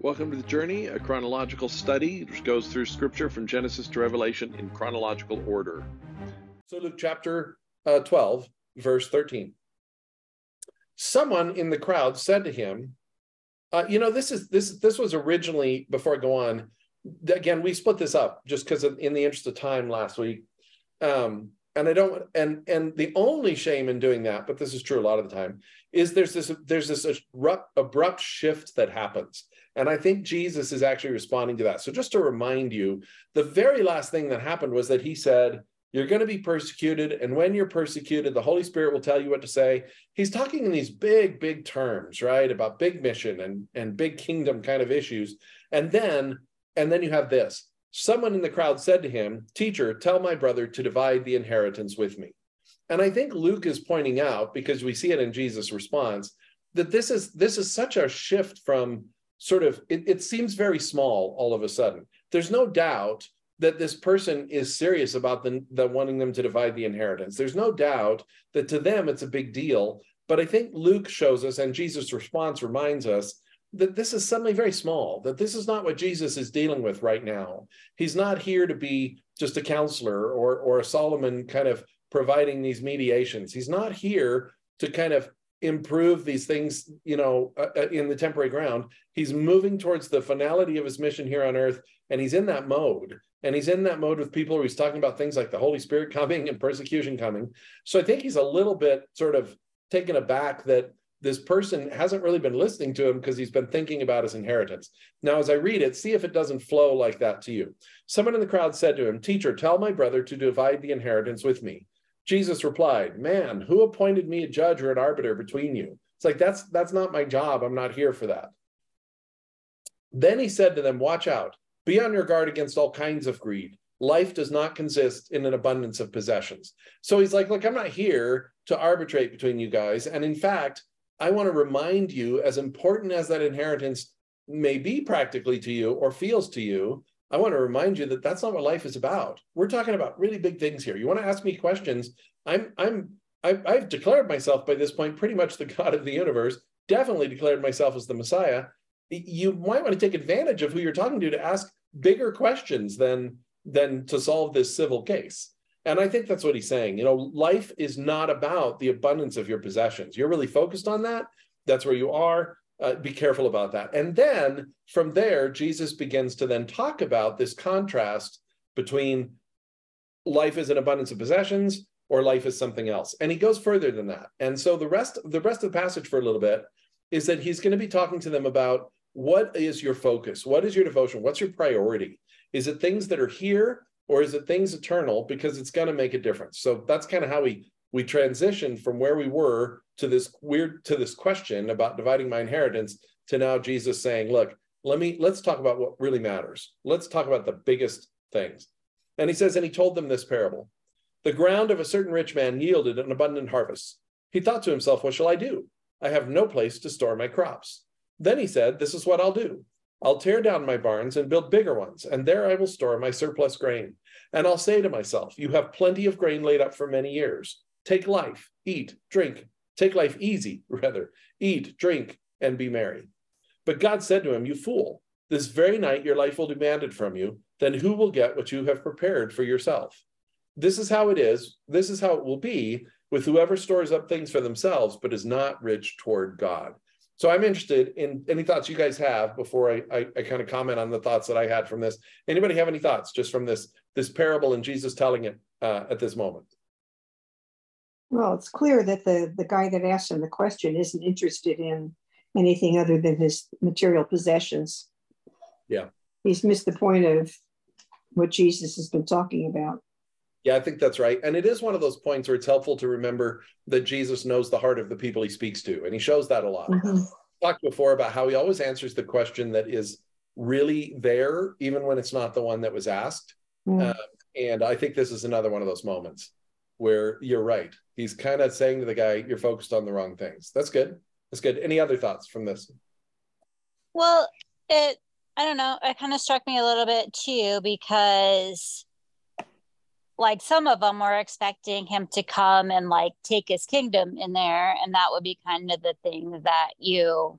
Welcome to The Journey, a chronological study which goes through Scripture from Genesis to Revelation in chronological order. So Luke chapter 12, verse 13. Someone in the crowd said to him, this was originally, before I go on, again, we split this up just because in the interest of time last week. And the only shame in doing that, but this is true a lot of the time, is there's this abrupt shift that happens. And I think Jesus is actually responding to that. So just to remind you, the very last thing that happened was that he said, you're going to be persecuted. And when you're persecuted, the Holy Spirit will tell you what to say. He's talking in these big, big terms, right? About big mission and big kingdom kind of issues. And then you have this. Someone in the crowd said to him, teacher, tell my brother to divide the inheritance with me. And I think Luke is pointing out, because we see it in Jesus' response, that this is such a shift from sort of, it seems very small all of a sudden. There's no doubt that this person is serious about the wanting them to divide the inheritance. There's no doubt that to them it's a big deal. But I think Luke shows us, and Jesus' response reminds us, that this is suddenly very small, that this is not what Jesus is dealing with right now. He's not here to be just a counselor or a Solomon kind of providing these mediations. He's not here to kind of improve these things, in the temporary ground. He's moving towards the finality of his mission here on earth, and he's in that mode. And he's in that mode with people where he's talking about things like the Holy Spirit coming and persecution coming. So I think he's a little bit sort of taken aback that this person hasn't really been listening to him because he's been thinking about his inheritance. Now, as I read it, see if it doesn't flow like that to you. Someone in the crowd said to him, teacher, tell my brother to divide the inheritance with me. Jesus replied, man, who appointed me a judge or an arbiter between you? It's like, that's not my job. I'm not here for that. Then he said to them, watch out, be on your guard against all kinds of greed. Life does not consist in an abundance of possessions. So he's like, look, I'm not here to arbitrate between you guys. And in fact, I want to remind you, as important as that inheritance may be practically to you or feels to you, I want to remind you that that's not what life is about. We're talking about really big things here. You want to ask me questions? I've declared myself by this point pretty much the God of the universe, definitely declared myself as the Messiah. You might want to take advantage of who you're talking to ask bigger questions than to solve this civil case. And I think that's what he's saying. Life is not about the abundance of your possessions. You're really focused on that. That's where you are. Be careful about that. And then from there, Jesus begins to then talk about this contrast between life is an abundance of possessions or life is something else. And he goes further than that. And so the rest of the passage for a little bit is that he's going to be talking to them about what is your focus? What is your devotion? What's your priority? Is it things that are here? Or is it things eternal? Because it's going to make a difference. So that's kind of how we transitioned from where we were to this question about dividing my inheritance to now Jesus saying, look, let's talk about what really matters. Let's talk about the biggest things. And he says, and he told them this parable. The ground of a certain rich man yielded an abundant harvest. He thought to himself, what shall I do? I have no place to store my crops. Then he said, this is what I'll do. I'll tear down my barns and build bigger ones, and there I will store my surplus grain. And I'll say to myself, you have plenty of grain laid up for many years. Take life, eat, drink. Take life easy, rather. Eat, drink, and be merry. But God said to him, you fool, this very night your life will be demanded from you. Then who will get what you have prepared for yourself? This is how it is. This is how it will be with whoever stores up things for themselves, but is not rich toward God. So I'm interested in any thoughts you guys have before I kind of comment on the thoughts that I had from this. Anybody have any thoughts just from this parable and Jesus telling it at this moment? Well, it's clear that the guy that asked him the question isn't interested in anything other than his material possessions. Yeah. He's missed the point of what Jesus has been talking about. Yeah, I think that's right. And it is one of those points where it's helpful to remember that Jesus knows the heart of the people he speaks to. And he shows that a lot. Mm-hmm. I talked before about how he always answers the question that is really there, even when it's not the one that was asked. Mm-hmm. And I think this is another one of those moments where you're right. He's kind of saying to the guy, you're focused on the wrong things. That's good. That's good. Any other thoughts from this? Well, I don't know. It kind of struck me a little bit too, because like some of them were expecting him to come and like take his kingdom in there. And that would be kind of the thing that you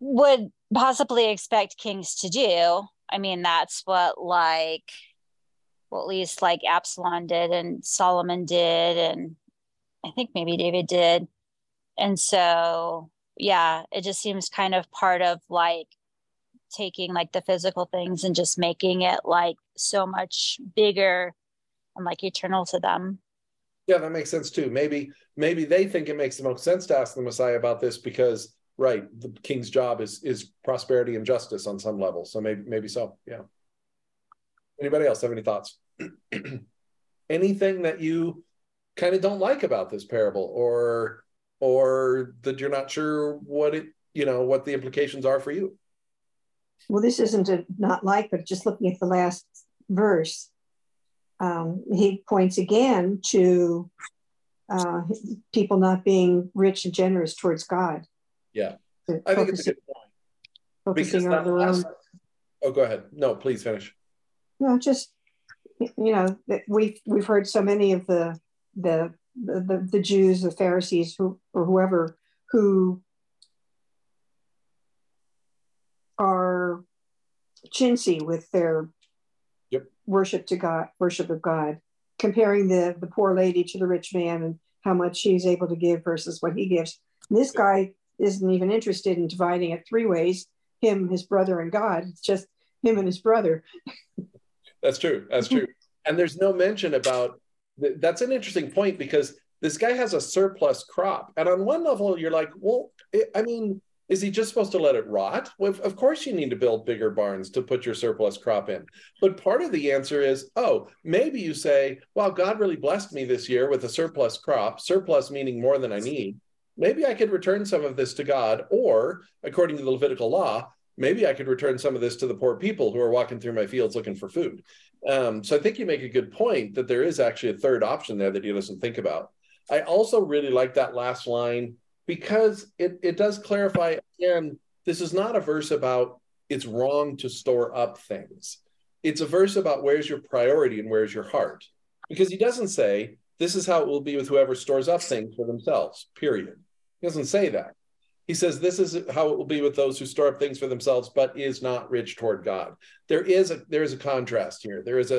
would possibly expect kings to do. I mean, that's what at least Absalom did and Solomon did, and I think maybe David did. And so, yeah, it just seems kind of part of taking the physical things and just making it so much bigger and eternal to them. Yeah, that makes sense too. Maybe they think it makes the most sense to ask the Messiah about this because, right, the king's job is prosperity and justice on some level. So maybe so. Yeah. Anybody else have any thoughts? Anything that you kind of don't like about this parable, or that you're not sure what the implications are for you? Well, this isn't a not like, but just looking at the last verse, he points again to people not being rich and generous towards God. Yeah, I think it's a good point. Focusing on their own. Oh, go ahead. No, please finish. No, just, that we've heard so many of the Jews, the Pharisees, who are chintzy with their worship of God, comparing the poor lady to the rich man and how much she's able to give versus what he gives. And this guy isn't even interested in dividing it three ways, him, his brother, and God. It's just him and his brother. That's true. And there's no mention about, that's an interesting point, because this guy has a surplus crop. And on one level, you're like, well, is he just supposed to let it rot? Well, of course you need to build bigger barns to put your surplus crop in. But part of the answer is, maybe you say, wow, God really blessed me this year with a surplus crop, surplus meaning more than I need. Maybe I could return some of this to God, or according to the Levitical law, maybe I could return some of this to the poor people who are walking through my fields looking for food. So I think you make a good point that there is actually a third option there that he doesn't think about. I also really like that last line, because it does clarify, again, this is not a verse about it's wrong to store up things. It's a verse about where's your priority and where's your heart. Because he doesn't say, this is how it will be with whoever stores up things for themselves, period. He doesn't say that. He says, this is how it will be with those who store up things for themselves, but is not rich toward God. There is a contrast here. There's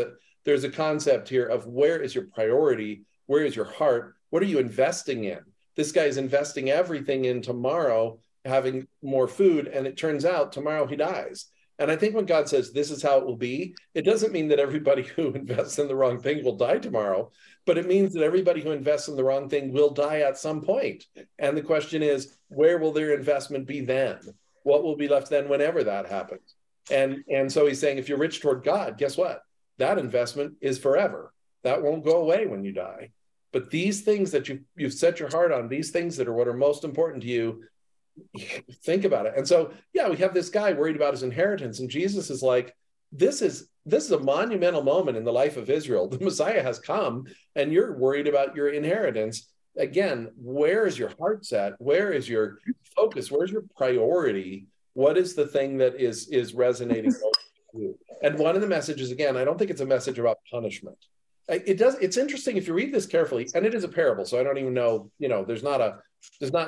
a concept here of where is your priority? Where is your heart? What are you investing in? This guy is investing everything in tomorrow, having more food. And it turns out tomorrow he dies. And I think when God says, this is how it will be, it doesn't mean that everybody who invests in the wrong thing will die tomorrow, but it means that everybody who invests in the wrong thing will die at some point. And the question is, where will their investment be then? What will be left then whenever that happens? And so he's saying, if you're rich toward God, guess what? That investment is forever. That won't go away when you die. But these things that you've set your heart on, these things that are what are most important to you, think about it. And so, yeah, we have this guy worried about his inheritance, and Jesus is like, this is a monumental moment in the life of Israel. The Messiah has come, and you're worried about your inheritance. Again, where is your heart set? Where is your focus? Where's your priority? What is the thing that is resonating with you? And one of the messages, again, I don't think it's a message about punishment. It's interesting if you read this carefully, and it is a parable, so I don't even know, there's not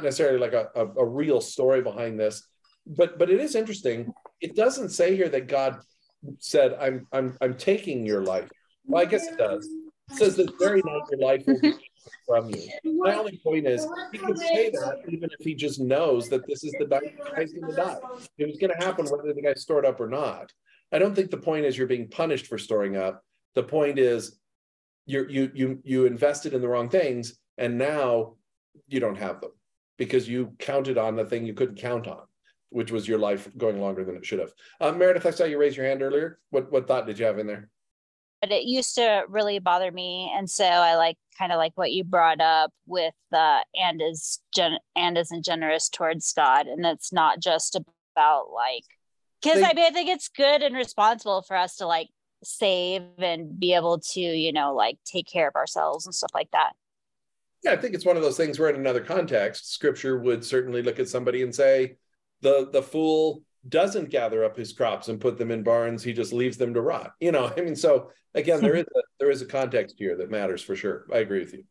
necessarily a real story behind this, but it is interesting. It doesn't say here that God said, I'm taking your life. Well, I guess it does. It says that very night your life will be from you. My only point is, he could say that even if he just knows that this is the night he's going to die. It was going to happen whether the guy stored up or not. I don't think the point is you're being punished for storing up. The point is, you invested in the wrong things, and now you don't have them because you counted on the thing you couldn't count on, which was your life going longer than it should have. Meredith, I saw you raise your hand earlier. What thought did you have in there? But it used to really bother me, and so I kind of what you brought up with and isn't generous towards God, and it's not just about because I think it's good and responsible for us to save and be able to take care of ourselves and stuff like that. Yeah, I think it's one of those things where in another context scripture would certainly look at somebody and say the fool doesn't gather up his crops and put them in barns, he just leaves them to rot. So again, there is a context here that matters for sure. I agree with you,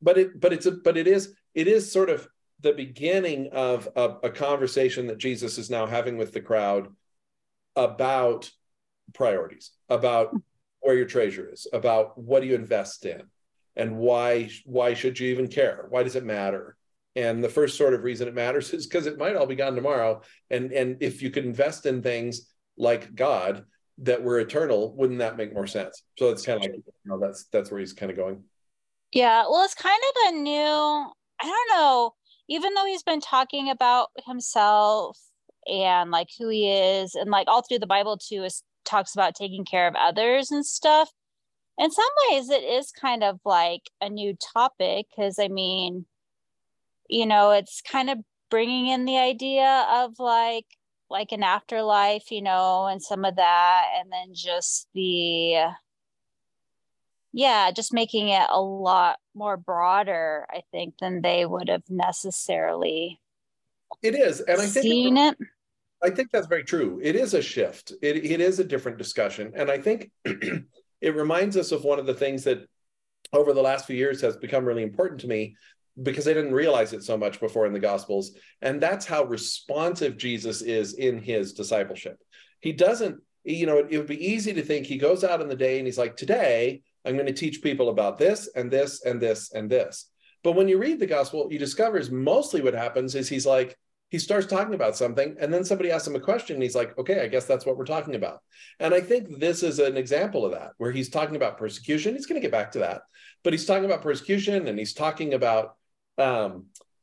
but it is sort of the beginning of a conversation that Jesus is now having with the crowd about priorities, about where your treasure is, about what do you invest in, and why should you even care? Why does it matter? And the first sort of reason it matters is because it might all be gone tomorrow. And if you could invest in things like God that were eternal, wouldn't that make more sense? So it's kind of like, you know, that's where he's kind of going. Yeah, well, it's kind of a new, I don't know, even though he's been talking about himself and like who he is, and like all through the Bible too, it talks about taking care of others and stuff. In some ways it is kind of like a new topic, because I mean, you know, it's kind of bringing in the idea of like an afterlife, you know, and some of that, and then just the, yeah, just making it a lot more broader, I think, than they would have necessarily. It is, and I think seen it. I think that's very true. It is a shift. It is a different discussion, and I think it reminds us of one of the things that over the last few years has become really important to me, because I didn't realize it so much before in the Gospels. And that's how responsive Jesus is in his discipleship. He doesn't, you know, it would be easy to think he goes out in the day and he's like, today I'm going to teach people about this and this and this and this. But when you read the Gospel, you discover is mostly what happens is he's like, he starts talking about something and then somebody asks him a question and he's like, okay, I guess that's what we're talking about. And I think this is an example of that, where he's talking about persecution. He's going to get back to that, but he's talking about persecution, and he's talking about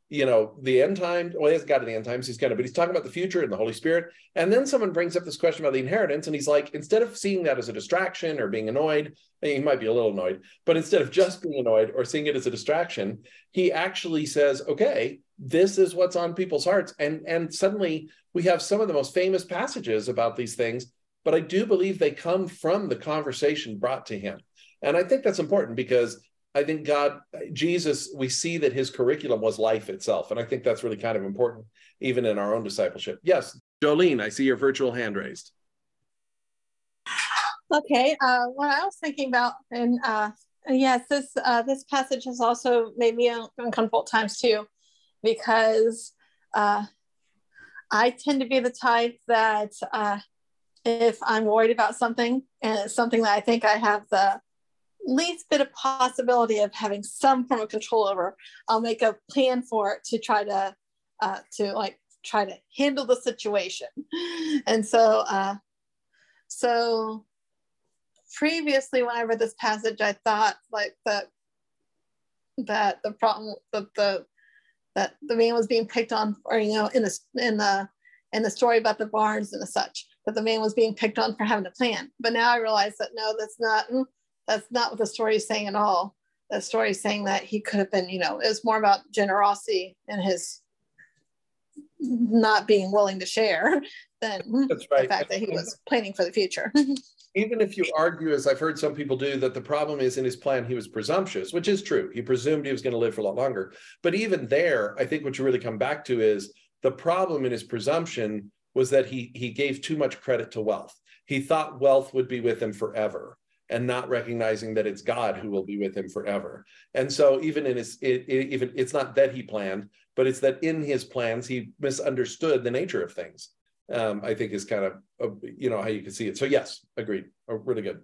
you know, the end times. Well, he hasn't got to the end times, but he's talking about the future and the Holy Spirit. And then someone brings up this question about the inheritance, and he's like, instead of seeing that as a distraction or being annoyed, he might be a little annoyed, but instead of just being annoyed or seeing it as a distraction, he actually says, okay, this is what's on people's hearts. And suddenly we have some of the most famous passages about these things, but I do believe they come from the conversation brought to him. And I think that's important, because I think Jesus, we see that his curriculum was life itself. And I think that's really kind of important, even in our own discipleship. Yes, Jolene, I see your virtual hand raised. Okay, what I was thinking about, and yes, this passage has also made me uncomfortable times too, because I tend to be the type that if I'm worried about something, and it's something that I think I have the least bit of possibility of having some form of control over, I'll make a plan for it to try to handle the situation. And so so previously when I read this passage, I thought like that the problem that the man was being picked on, or you know, in the story about the barns and the such, that the man was being picked on for having a plan. But now I realize that no, that's not what the story is saying at all. The story is saying that he could have been, you know, it was more about generosity and his not being willing to share than that's right. The fact that he was planning for the future. Even if you argue, as I've heard some people do, that the problem is in his plan, he was presumptuous, which is true. He presumed he was going to live for a lot longer. But even there, I think what you really come back to is the problem in his presumption was that he gave too much credit to wealth. He thought wealth would be with him forever, and not recognizing that it's God who will be with him forever. And so even in his, it's not that he planned, but it's that in his plans, he misunderstood the nature of things, I think is kind of, you know, how you can see it. So yes, agreed, really good.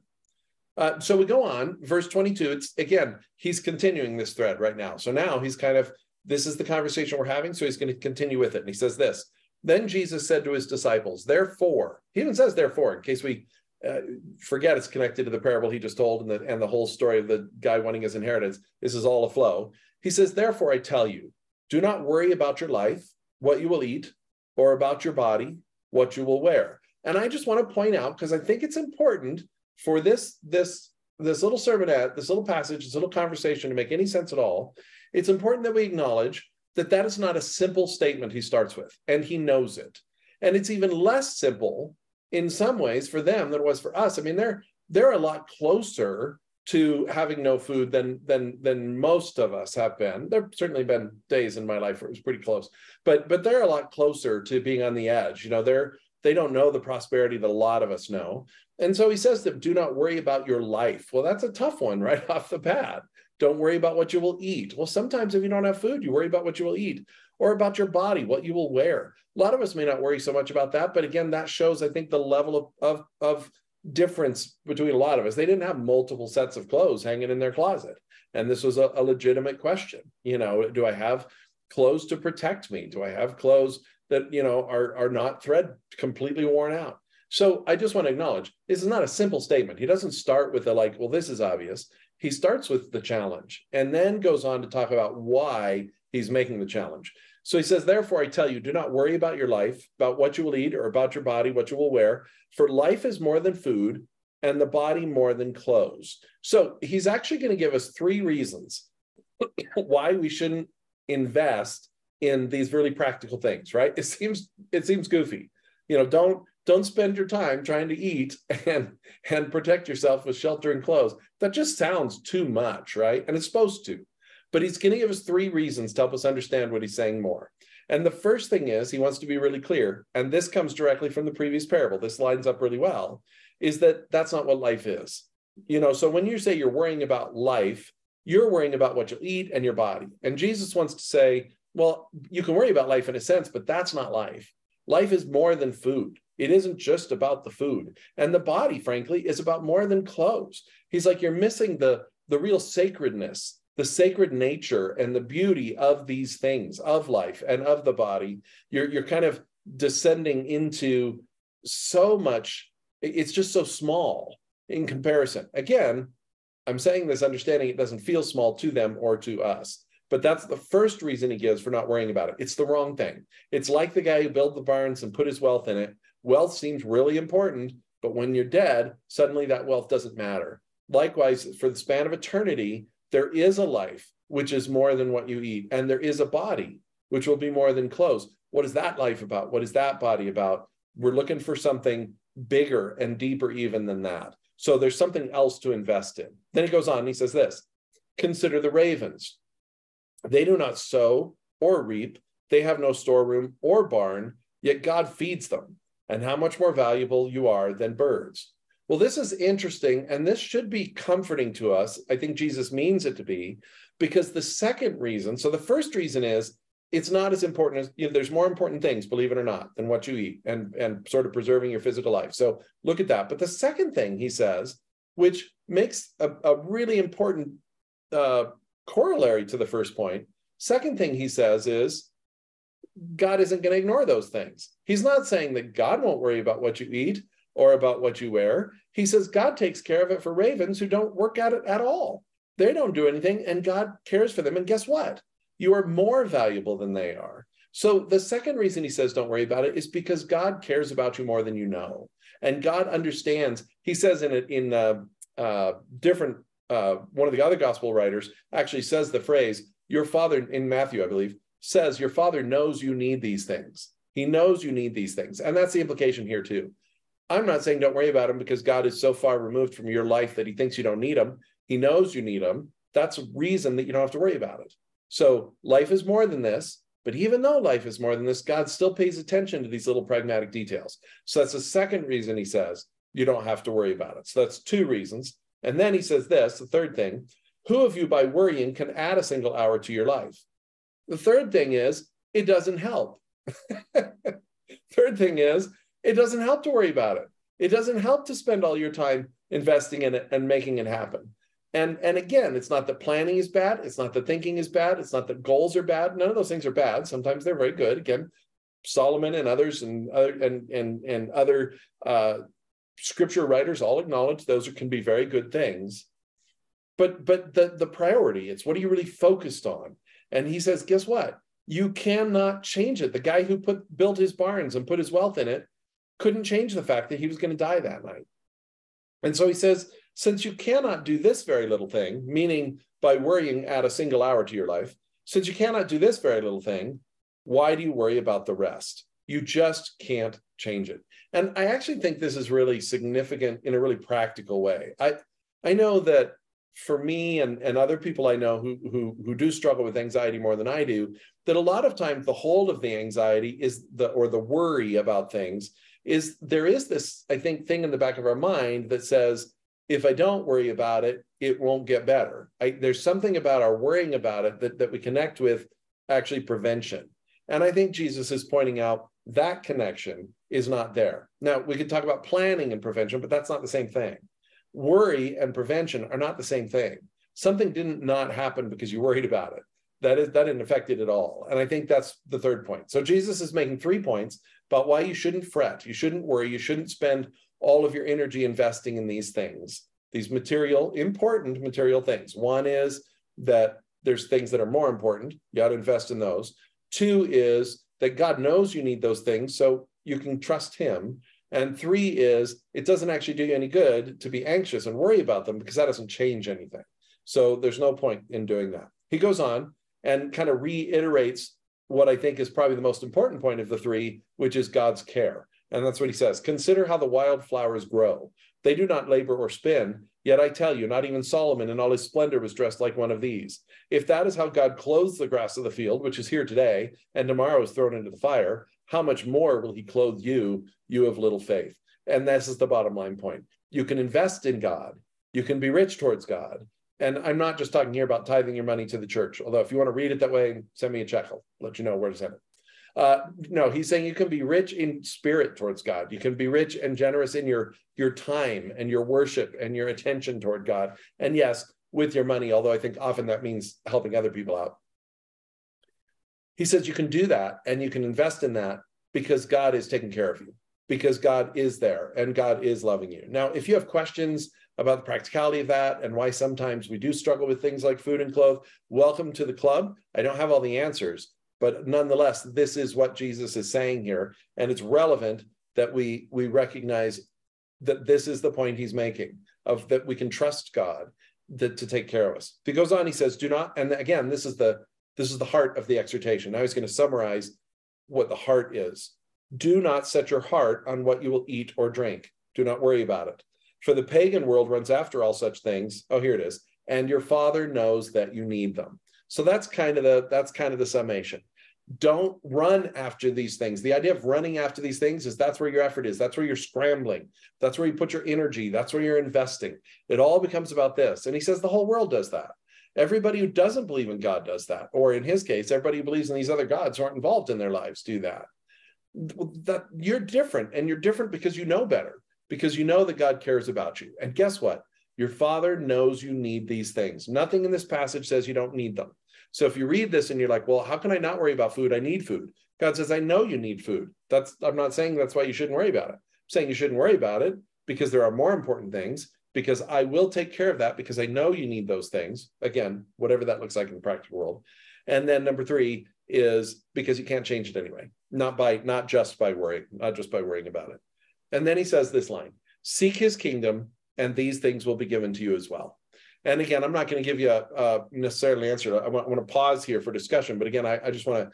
So we go on, verse 22, it's again, he's continuing this thread right now. So now he's kind of, this is the conversation we're having, so he's gonna continue with it. And he says this, then Jesus said to his disciples, therefore, he even says therefore, in case we forget it's connected to the parable he just told and the whole story of the guy wanting his inheritance. This is all a flow. He says, therefore, I tell you, do not worry about your life, what you will eat, or about your body, what you will wear. And I just want to point out, because I think it's important for this little sermonette, this little passage, this little conversation to make any sense at all, it's important that we acknowledge that that is not a simple statement he starts with, and he knows it. And it's even less simple in some ways for them than it was for us. I mean, they're a lot closer to having no food than most of us have been. There've certainly been days in my life where it was pretty close, but they're a lot closer to being on the edge. You know, they don't know the prosperity that a lot of us know. And so he says to them, do not worry about your life. Well, that's a tough one right off the bat. Don't worry about what you will eat. Well, sometimes if you don't have food, you worry about what you will eat. or about your body, what you will wear. A lot of us may not worry so much about that, but again, that shows, I think, the level of difference between a lot of us. They didn't have multiple sets of clothes hanging in their closet. And this was a legitimate question. You know, do I have clothes to protect me? Do I have clothes that, you know, are not completely worn out? So I just want to acknowledge, this is not a simple statement. He doesn't start with the like, well, this is obvious. He starts with the challenge and then goes on to talk about why he's making the challenge. So he says, therefore, I tell you, do not worry about your life, about what you will eat or about your body, what you will wear. For life is more than food and the body more than clothes. So he's actually going to give us three reasons why we shouldn't invest in these really practical things, right? It seems goofy. You know, don't spend your time trying to eat and protect yourself with shelter and clothes. That just sounds too much, right? And it's supposed to. But he's going to give us three reasons to help us understand what he's saying more. And the first thing is, he wants to be really clear, and this comes directly from the previous parable. This lines up really well, is that that's not what life is. You know, so when you say you're worrying about life, you're worrying about what you'll eat and your body. And Jesus wants to say, well, you can worry about life in a sense, but that's not life. Life is more than food. It isn't just about the food. And the body, frankly, is about more than clothes. He's like, you're missing the real sacredness, the sacred nature and the beauty of these things, of life and of the body. You're kind of descending into so much, it's just so small in comparison. Again, I'm saying this understanding it doesn't feel small to them or to us, but that's the first reason he gives for not worrying about it. It's the wrong thing. It's like the guy who built the barns and put his wealth in it. Wealth seems really important, but when you're dead, suddenly that wealth doesn't matter. Likewise, for the span of eternity, there is a life which is more than what you eat, and there is a body which will be more than clothes. What is that life about? What is that body about? We're looking for something bigger and deeper even than that. So there's something else to invest in. Then he goes on and he says this, consider the ravens. They do not sow or reap. They have no storeroom or barn, yet God feeds them. And how much more valuable you are than birds. Well, this is interesting, and this should be comforting to us. I think Jesus means it to be, because the second reason, so the first reason is, it's not as important as, you know, there's more important things, believe it or not, than what you eat and sort of preserving your physical life. So look at that. But the second thing he says, which makes a really important corollary to the first point, second thing he says is, God isn't going to ignore those things. He's not saying that God won't worry about what you eat or about what you wear. He says God takes care of it for ravens who don't work at it at all. They don't do anything, and God cares for them. And guess what? You are more valuable than they are. So the second reason he says don't worry about it is because God cares about you more than you know. And God understands. He says one of the other gospel writers actually says the phrase, your father, in Matthew, I believe, says your father knows you need these things. He knows you need these things. And that's the implication here too. I'm not saying don't worry about him because God is so far removed from your life that he thinks you don't need him. He knows you need him. That's a reason that you don't have to worry about it. So life is more than this, but even though life is more than this, God still pays attention to these little pragmatic details. So that's the second reason he says you don't have to worry about it. So that's two reasons. And then he says this, the third thing, who of you by worrying can add a single hour to your life? The third thing is, it doesn't help. Third thing is, it doesn't help to worry about it. It doesn't help to spend all your time investing in it and making it happen. And again, it's not that planning is bad. It's not that thinking is bad. It's not that goals are bad. None of those things are bad. Sometimes they're very good. Again, Solomon and others and other scripture writers all acknowledge those can be very good things. But the priority, it's what are you really focused on? And he says, guess what? You cannot change it. The guy who built his barns and put his wealth in it couldn't change the fact that he was going to die that night. And so he says, since you cannot do this very little thing, meaning by worrying add a single hour to your life, since you cannot do this very little thing, why do you worry about the rest? You just can't change it. And I actually think this is really significant in a really practical way. I know that for me and other people I know who do struggle with anxiety more than I do, that a lot of times the hold of the anxiety or the worry about things is there is this, I think, thing in the back of our mind that says, if I don't worry about it, it won't get better. There's something about our worrying about it that we connect with actually prevention. And I think Jesus is pointing out that connection is not there. Now, we could talk about planning and prevention, but that's not the same thing. Worry and prevention are not the same thing. Something didn't not happen because you worried about it. That didn't affect it at all. And I think that's the third point. So Jesus is making 3 points about why you shouldn't fret, you shouldn't worry, you shouldn't spend all of your energy investing in these things, these material, important material things. One is that there's things that are more important. You ought to invest in those. Two is that God knows you need those things, so you can trust him. And three is it doesn't actually do you any good to be anxious and worry about them because that doesn't change anything. So there's no point in doing that. He goes on and kind of reiterates what I think is probably the most important point of the three, which is God's care. And that's what he says. Consider how the wildflowers grow. They do not labor or spin. Yet I tell you, not even Solomon in all his splendor was dressed like one of these. If that is how God clothes the grass of the field, which is here today, and tomorrow is thrown into the fire, how much more will he clothe you, you of little faith? And this is the bottom line point. You can invest in God. You can be rich towards God. And I'm not just talking here about tithing your money to the church, although if you want to read it that way, send me a check. I'll let you know where to send it. No, he's saying you can be rich in spirit towards God. You can be rich and generous in your time and your worship and your attention toward God. And yes, with your money, although I think often that means helping other people out. He says you can do that and you can invest in that because God is taking care of you, because God is there and God is loving you. Now, if you have questions about the practicality of that and why sometimes we do struggle with things like food and clothes, welcome to the club. I don't have all the answers, but nonetheless, this is what Jesus is saying here. And it's relevant that we recognize that this is the point he's making, of that we can trust God to take care of us. He goes on, he says, do not, and again, this is the heart of the exhortation. Now he's going to summarize what the heart is. Do not set your heart on what you will eat or drink. Do not worry about it. For the pagan world runs after all such things. Oh, here it is. And your Father knows that you need them. So that's kind of the summation. Don't run after these things. The idea of running after these things is that's where your effort is. That's where you're scrambling. That's where you put your energy. That's where you're investing. It all becomes about this. And he says the whole world does that. Everybody who doesn't believe in God does that. Or in his case, everybody who believes in these other gods who aren't involved in their lives do that. You're different. And you're different because you know better. Because you know that God cares about you. And guess what? Your Father knows you need these things. Nothing in this passage says you don't need them. So if you read this and you're like, well, how can I not worry about food? I need food. God says, I know you need food. I'm not saying that's why you shouldn't worry about it. I'm saying you shouldn't worry about it because there are more important things, because I will take care of that because I know you need those things. Again, whatever that looks like in the practical world. And then number three is because you can't change it anyway. Not just by worrying about it. And then he says this line, seek his kingdom and these things will be given to you as well. And again, I'm not going to give you a necessarily answer. I want to pause here for discussion. But again, I just want to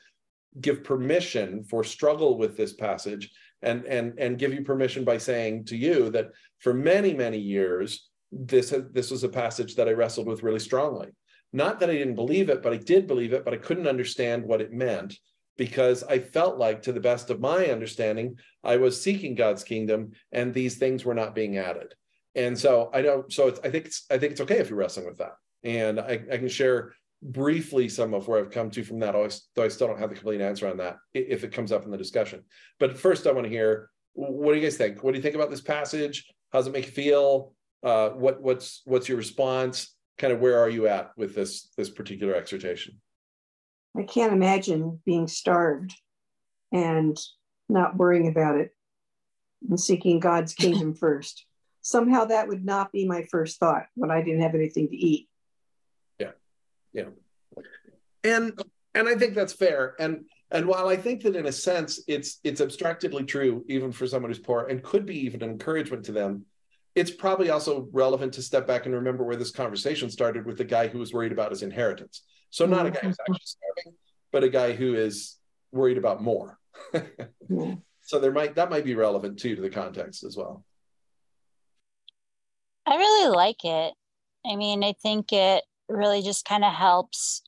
give permission for struggle with this passage and give you permission by saying to you that for many, many years, this was a passage that I wrestled with really strongly. Not that I didn't believe it, but I did believe it, but I couldn't understand what it meant. Because I felt like, to the best of my understanding, I was seeking God's kingdom, and these things were not being added. And so I think it's okay if you're wrestling with that. And I can share briefly some of where I've come to from that, though I still don't have the complete answer on that if it comes up in the discussion. But first, I want to hear, what do you guys think? What do you think about this passage? How does it make you feel? What's your response? Kind of where are you at with this particular exhortation? I can't imagine being starved and not worrying about it and seeking God's kingdom first. Somehow that would not be my first thought when I didn't have anything to eat. Yeah. Yeah. And I think that's fair. And while I think that in a sense it's abstractly true, even for someone who's poor and could be even an encouragement to them, it's probably also relevant to step back and remember where this conversation started with the guy who was worried about his inheritance. So not a guy who's actually starving, but a guy who is worried about more. So that might be relevant too to the context as well. I really like it. I mean, I think it really just kind of helps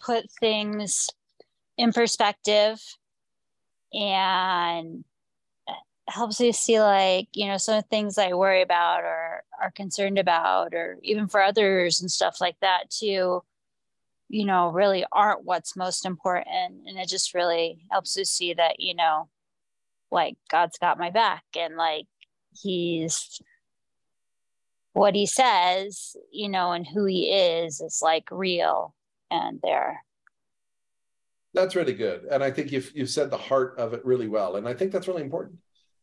put things in perspective and helps you see, like, you know, some of the things I worry about or are concerned about, or even for others and stuff like that too. you know, really aren't what's most important. And it just really helps you see that, you know, like God's got my back, and like he's, what he says, you know, and who he is like real and there. That's really good. And I think you've said the heart of it really well. And I think that's really important.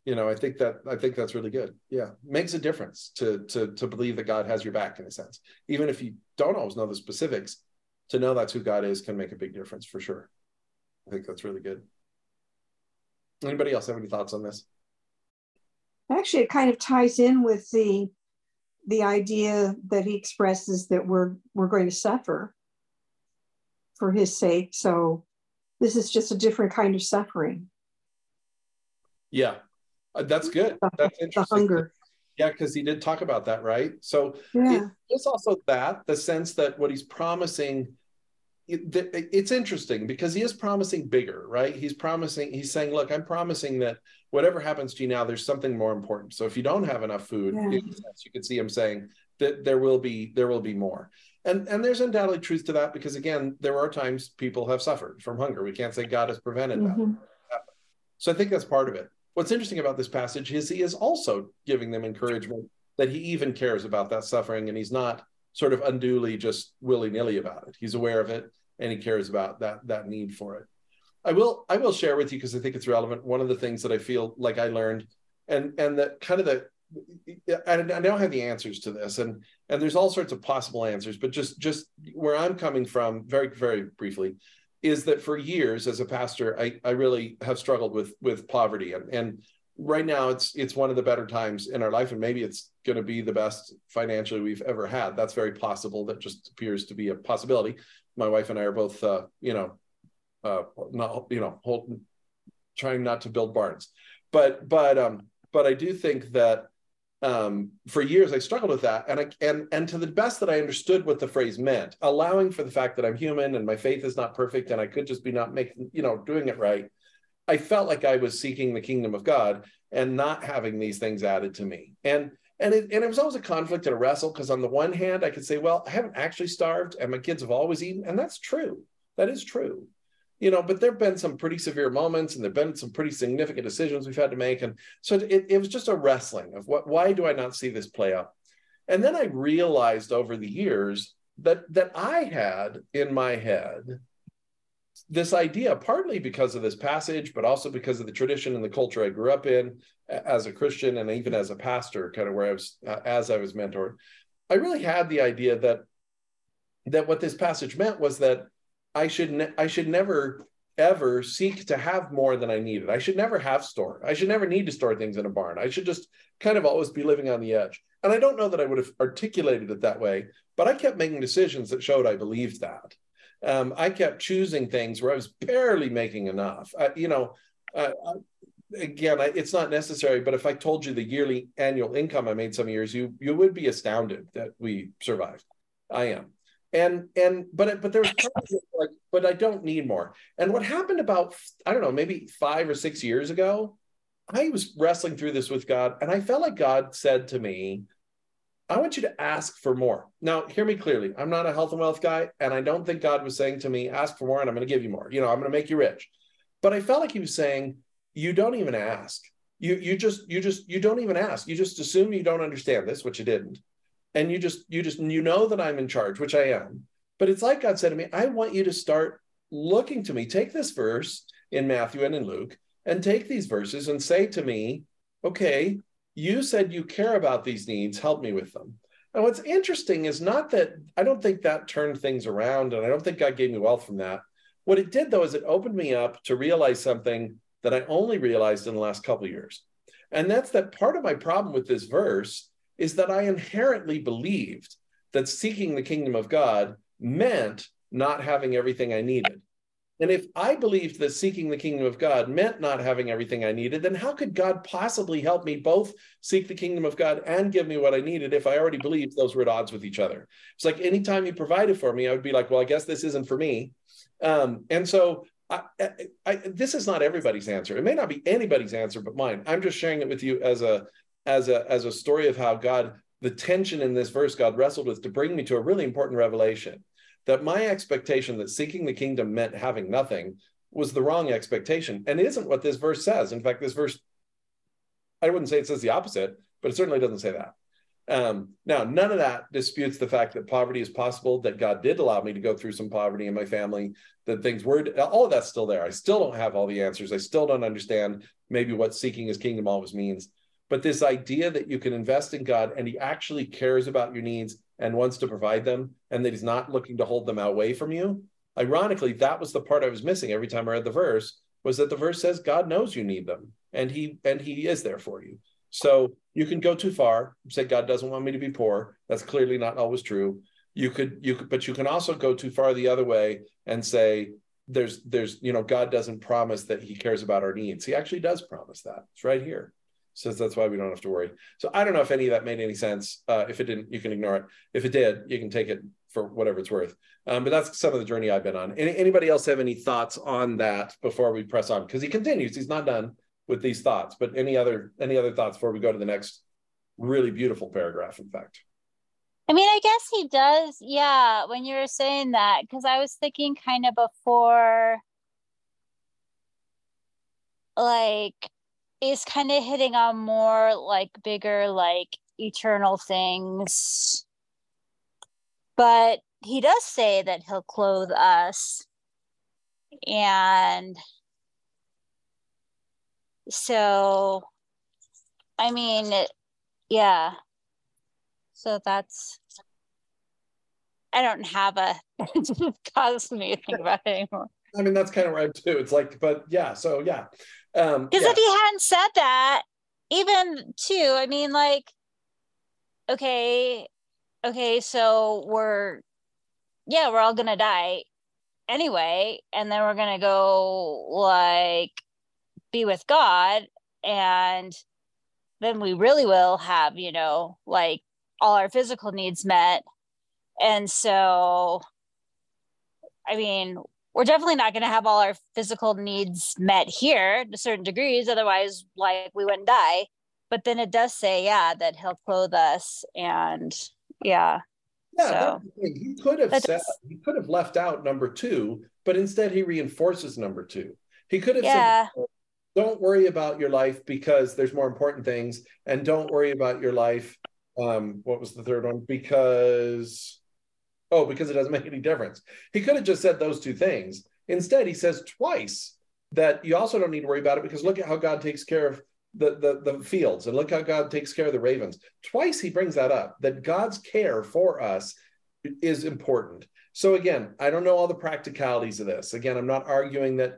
You know, I think that's really good. Yeah. Makes a difference to believe that God has your back in a sense, even if you don't always know the specifics. To know that's who God is can make a big difference for sure. I think that's really good. Anybody else have any thoughts on this? Actually, it kind of ties in with the idea that he expresses that we're going to suffer for his sake. So this is just a different kind of suffering. Yeah. That's good. That's interesting. The hunger. Yeah, because he did talk about that, right? So yeah. It's also that, the sense that what he's promising, it's interesting because he is promising bigger, right? He's saying, look, I'm promising that whatever happens to you now, there's something more important. So if you don't have enough food, yeah. You could see him saying that there will be more. And there's undoubtedly truth to that, because again, there are times people have suffered from hunger. We can't say God has prevented that. So I think that's part of it. What's interesting about this passage is he is also giving them encouragement that he even cares about that suffering, and he's not sort of unduly just willy-nilly about it. He's aware of it, and he cares about that need for it. I will share with you, because I think it's relevant, one of the things that I feel like I learned, and that kind of I don't have the answers to this, and there's all sorts of possible answers, but just where I'm coming from, very, very briefly, is that for years as a pastor, I really have struggled with poverty. And right now it's one of the better times in our life, and maybe it's going to be the best financially we've ever had. That's very possible. That just appears to be a possibility. My wife and I are both, trying not to build barns, but I do think that for years I struggled with that, and to the best that I understood what the phrase meant, allowing for the fact that I'm human and my faith is not perfect and I could just be not making, doing it right, I felt like I was seeking the kingdom of God and not having these things added to me. And it was always a conflict and a wrestle, because on the one hand I could say, well, I haven't actually starved and my kids have always eaten, and that's true. That is true. But there've been some pretty severe moments, and there've been some pretty significant decisions we've had to make. And so it was just a wrestling of why do I not see this play out? And then I realized over the years that I had in my head this idea, partly because of this passage, but also because of the tradition and the culture I grew up in as a Christian, and even as a pastor, kind of where I was, as I was mentored, I really had the idea that what this passage meant was that I should never, ever seek to have more than I needed. I should never have stored. I should never need to store things in a barn. I should just kind of always be living on the edge. And I don't know that I would have articulated it that way, but I kept making decisions that showed I believed that. I kept choosing things where I was barely making enough. It's not necessary, but if I told you the yearly annual income I made some years, you would be astounded that we survived. I am. But there was times like, but I don't need more. And what happened about, I don't know, maybe 5 or 6 years ago, I was wrestling through this with God, and I felt like God said to me, I want you to ask for more. Now, hear me clearly. I'm not a health and wealth guy, and I don't think God was saying to me, ask for more and I'm going to give you more. I'm going to make you rich. But I felt like he was saying, you don't even ask. You just you don't even ask. You just assume you don't understand this, which you didn't. And you know that I'm in charge, which I am. But it's like God said to me, I want you to start looking to me. Take this verse in Matthew and in Luke, and take these verses and say to me, okay, you said you care about these needs. Help me with them. And what's interesting is not that I don't think that turned things around, and I don't think God gave me wealth from that. What it did, though, is it opened me up to realize something that I only realized in the last couple of years. And that's that part of my problem with this verse is that I inherently believed that seeking the kingdom of God meant not having everything I needed. And if I believed that seeking the kingdom of God meant not having everything I needed, then how could God possibly help me both seek the kingdom of God and give me what I needed if I already believed those were at odds with each other? It's like anytime he provided for me, I would be like, well, I guess this isn't for me. And so this is not everybody's answer. It may not be anybody's answer but mine. I'm just sharing it with you as a story of how God, the tension in this verse, God wrestled with to bring me to a really important revelation that my expectation that seeking the kingdom meant having nothing was the wrong expectation, and isn't what this verse says. In fact, this verse, I wouldn't say it says the opposite, but it certainly doesn't say that. Now, none of that disputes the fact that poverty is possible, that God did allow me to go through some poverty in my family, that things were, all of that's still there. I still don't have all the answers. I still don't understand maybe what seeking his kingdom always means. But this idea that you can invest in God and he actually cares about your needs and wants to provide them, and that he's not looking to hold them away from you. Ironically, that was the part I was missing every time I read the verse, was that the verse says God knows you need them and he is there for you. So you can go too far and say, God doesn't want me to be poor. That's clearly not always true. But you can also go too far the other way and say, God doesn't promise that he cares about our needs. He actually does promise that. It's right here. So that's why we don't have to worry. So I don't know if any of that made any sense. If it didn't, you can ignore it. If it did, you can take it for whatever it's worth. But that's some of the journey I've been on. Anybody else have any thoughts on that before we press on? Because he continues, he's not done with these thoughts, but any other thoughts before we go to the next really beautiful paragraph, in fact? I mean, I guess he does. Yeah. When you were saying that, because I was thinking kind of before, like, is kind of hitting on more like bigger, like eternal things. But he does say that he'll clothe us. And so, I mean, yeah. So that's, I don't have a, it caused me to think about it anymore. I mean, that's kind of right too. It's like, but yeah, so yeah. Because if he hadn't said that, even too, I mean, like, okay, so we're all gonna die anyway, and then we're gonna go like be with God, and then we really will have, like all our physical needs met. And so, I mean, we're definitely not going to have all our physical needs met here to certain degrees. Otherwise, like, we wouldn't die. But then it does say, yeah, that he'll clothe us. And yeah. Yeah, so he could have said, he could have left out number 2, but instead he reinforces number 2. He could have said, don't worry about your life because there's more important things. And don't worry about your life. What was the third one? Because it doesn't make any difference. He could have just said those 2 things. Instead, he says twice that you also don't need to worry about it because look at how God takes care of the fields and look how God takes care of the ravens. Twice he brings that up, that God's care for us is important. So again, I don't know all the practicalities of this. Again, I'm not arguing that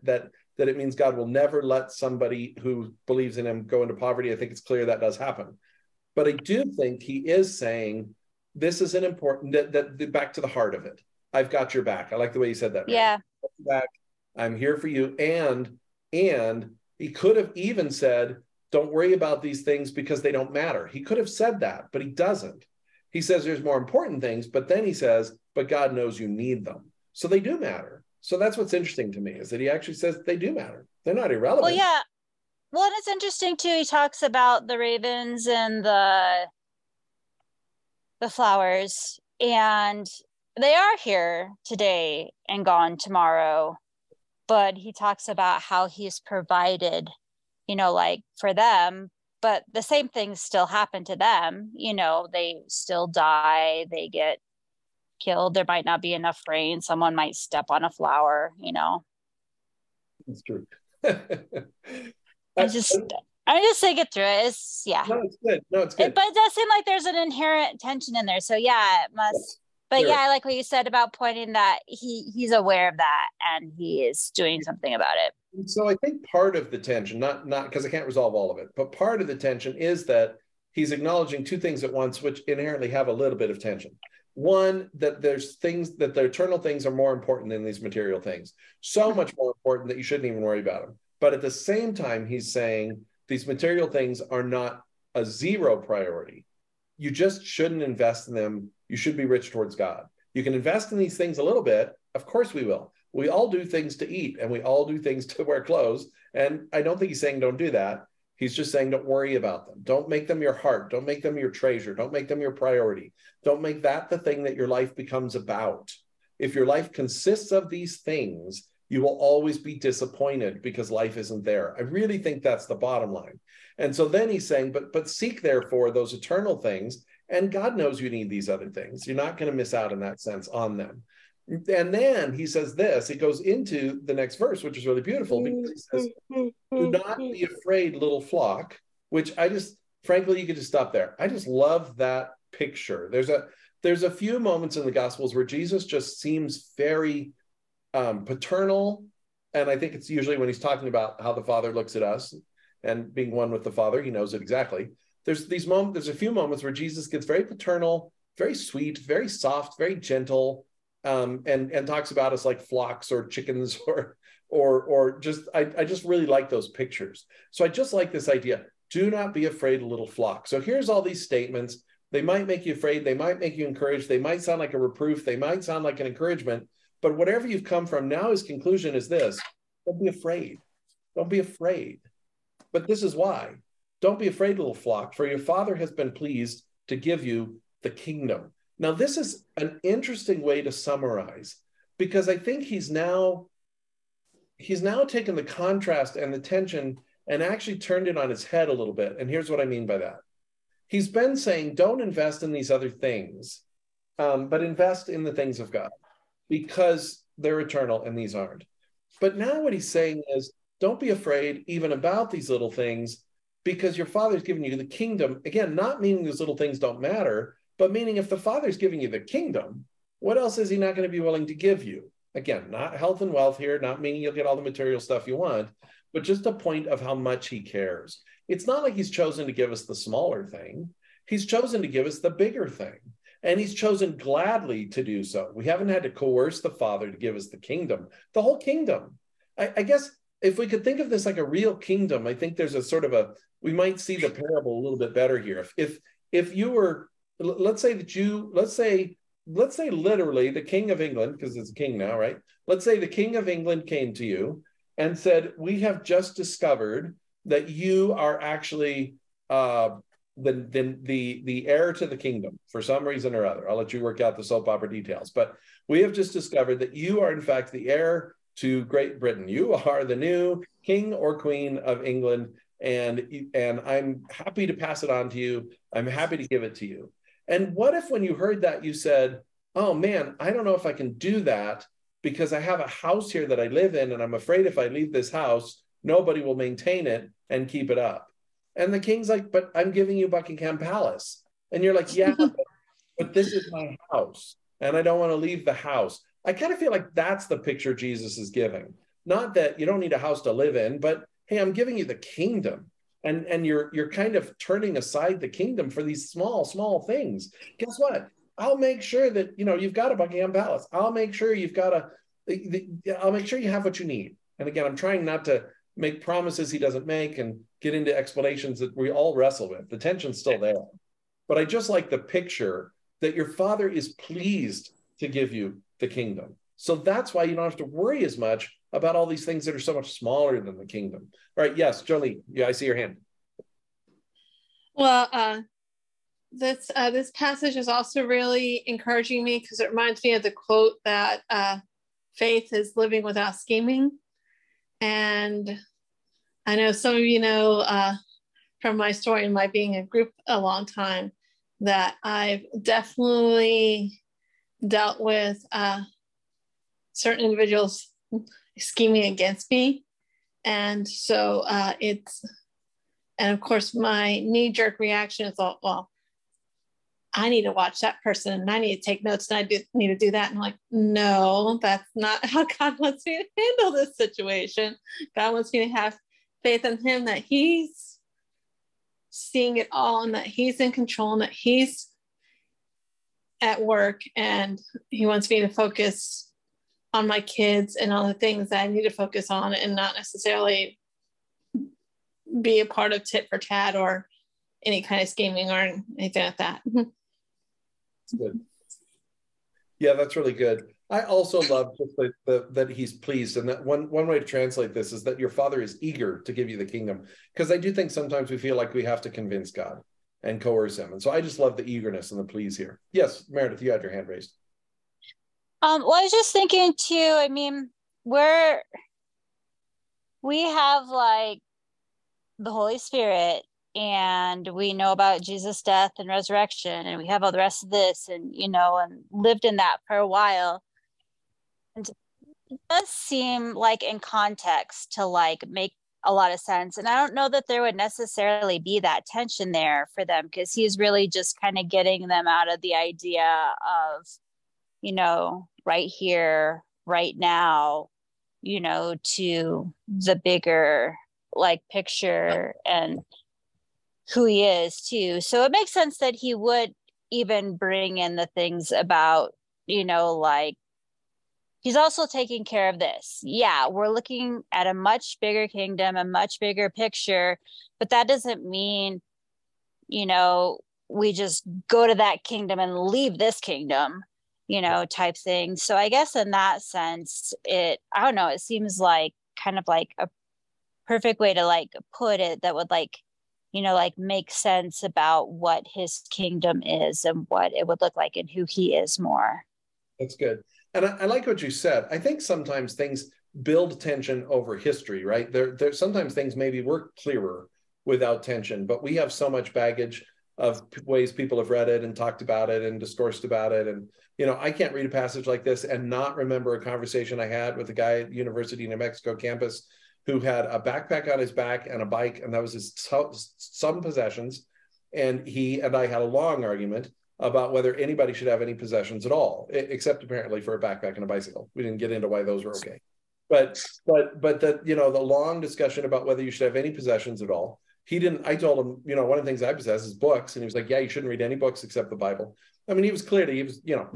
it means God will never let somebody who believes in him go into poverty. I think it's clear that does happen. But I do think he is saying, this is an important, back to the heart of it. I've got your back. I like the way you said that. Mary. Yeah. I'm here for you. And he could have even said, don't worry about these things because they don't matter. He could have said that, but he doesn't. He says there's more important things, but then he says, but God knows you need them. So they do matter. So that's what's interesting to me is that he actually says they do matter. They're not irrelevant. Well, yeah. Well, and it's interesting too. He talks about the ravens and the flowers, and they are here today and gone tomorrow, but he talks about how he's provided, like for them, but the same things still happen to them. They still die, they get killed. There might not be enough rain. Someone might step on a flower, That's true. I'm just thinking through it. It's, yeah. No, it's good. But it does seem like there's an inherent tension in there. So yeah, it must. But yeah, I like what you said about pointing that he's aware of that and he is doing something about it. So I think part of the tension, not because I can't resolve all of it, but part of the tension is that he's acknowledging 2 things at once, which inherently have a little bit of tension. One, that there's things, that the eternal things are more important than these material things. So much more important that you shouldn't even worry about them. But at the same time, he's saying, these material things are not a zero priority. You just shouldn't invest in them. You should be rich towards God. You can invest in these things a little bit. Of course we will. We all do things to eat and we all do things to wear clothes. And I don't think he's saying don't do that. He's just saying don't worry about them. Don't make them your heart. Don't make them your treasure. Don't make them your priority. Don't make that the thing that your life becomes about. If your life consists of these things, you will always be disappointed because life isn't there. I really think that's the bottom line. And so then he's saying, but seek therefore those eternal things. And God knows you need these other things. You're not going to miss out in that sense on them. And then he says this, he goes into the next verse, which is really beautiful, because he says, do not be afraid, little flock, which I just, frankly, you could just stop there. I just love that picture. There's a few moments in the Gospels where Jesus just seems very paternal. And I think it's usually when he's talking about how the Father looks at us and being one with the Father, he knows it exactly. There's a few moments where Jesus gets very paternal, very sweet, very soft, very gentle, and talks about us like flocks or chickens or just, I just really like those pictures. So I just like this idea. Do not be afraid, little flock. So here's all these statements. They might make you afraid. They might make you encouraged. They might sound like a reproof. They might sound like an encouragement. But whatever you've come from, now his conclusion is this. Don't be afraid. Don't be afraid. But this is why. Don't be afraid, little flock, for your Father has been pleased to give you the kingdom. Now, this is an interesting way to summarize, because I think he's now taken the contrast and the tension and actually turned it on its head a little bit. And here's what I mean by that. He's been saying, don't invest in these other things, but invest in the things of God, because they're eternal and these aren't. But now what he's saying is, don't be afraid even about these little things, because your Father's given you the kingdom. Again, not meaning those little things don't matter, but meaning if the Father's giving you the kingdom, what else is he not going to be willing to give you? Again, not health and wealth here, not meaning you'll get all the material stuff you want, but just a point of how much he cares. It's not like he's chosen to give us the smaller thing. He's chosen to give us the bigger thing. And he's chosen gladly to do so. We haven't had to coerce the Father to give us the kingdom, the whole kingdom. I guess if we could think of this like a real kingdom, I think there's a sort of a, we might see the parable a little bit better here. If you were, let's say literally the King of England, because it's a king now, right? Let's say the King of England came to you and said, we have just discovered that you are actually the heir to the kingdom for some reason or other. I'll let you work out the soap opera details, but we have just discovered that you are in fact the heir to Great Britain. You are the new king or queen of England, and I'm happy to pass it on to you. I'm happy to give it to you. And what if when you heard that you said, oh man, I don't know if I can do that, because I have a house here that I live in, and I'm afraid if I leave this house, nobody will maintain it and keep it up. And the king's like, but I'm giving you Buckingham Palace. And you're like, yeah, but this is my house, and I don't want to leave the house. I kind of feel like that's the picture Jesus is giving. Not that you don't need a house to live in, but hey, I'm giving you the kingdom. And you're kind of turning aside the kingdom for these small, small things. Guess what? I'll make sure that, you've got a Buckingham Palace. I'll make sure I'll make sure you have what you need. And again, I'm trying not to make promises he doesn't make and get into explanations that we all wrestle with. The tension's still there. But I just like the picture that your Father is pleased to give you the kingdom. So that's why you don't have to worry as much about all these things that are so much smaller than the kingdom. All right, yes, Jolie, yeah, I see your hand. Well, this passage is also really encouraging me, because it reminds me of the quote that faith is living without scheming. And I know some of you know from my story and my being in a group a long time that I've definitely dealt with certain individuals scheming against me. And so and of course my knee-jerk reaction is, well, I need to watch that person and I need to take notes and I need to do that. And I'm like, no, that's not how God wants me to handle this situation. God wants me to have faith in him that he's seeing it all and that he's in control and that he's at work. And he wants me to focus on my kids and on the things that I need to focus on, and not necessarily be a part of tit for tat or any kind of scheming or anything like that. Good. Yeah, that's really good. I also love just that he's pleased. And that one way to translate this is that your Father is eager to give you the kingdom. Because I do think sometimes we feel like we have to convince God and coerce him. And so I just love the eagerness and the please here. Yes, Meredith, you had your hand raised. Well, I was just thinking too, I mean, we have like the Holy Spirit, and we know about Jesus' death and resurrection, and we have all the rest of this, and, you know, and lived in that for a while. And it does seem like in context to like make a lot of sense. And I don't know that there would necessarily be that tension there for them, because he's really just kind of getting them out of the idea of, you know, right here, right now, you know, to the bigger like picture and who he is too. So it makes sense that he would even bring in the things about, you know, like, he's also taking care of this. Yeah, we're looking at a much bigger kingdom, a much bigger picture, but that doesn't mean, you know, we just go to that kingdom and leave this kingdom, you know, type thing. So I guess in that sense, I don't know, it seems like kind of like a perfect way to like put it that would like, you know, like make sense about what his kingdom is and what it would look like and who he is more. That's good. And I like what you said. I think sometimes things build tension over history, right? There sometimes things maybe were clearer without tension, but we have so much baggage of ways people have read it and talked about it and discoursed about it. And, you know, I can't read a passage like this and not remember a conversation I had with a guy at University of New Mexico campus who had a backpack on his back and a bike, and that was his some possessions. And he and I had a long argument about whether anybody should have any possessions at all, except apparently for a backpack and a bicycle. We didn't get into why those were okay. But that, you know, the long discussion about whether you should have any possessions at all. I told him, you know, one of the things I possess is books. And he was like, yeah, you shouldn't read any books except the Bible. I mean, he was, you know,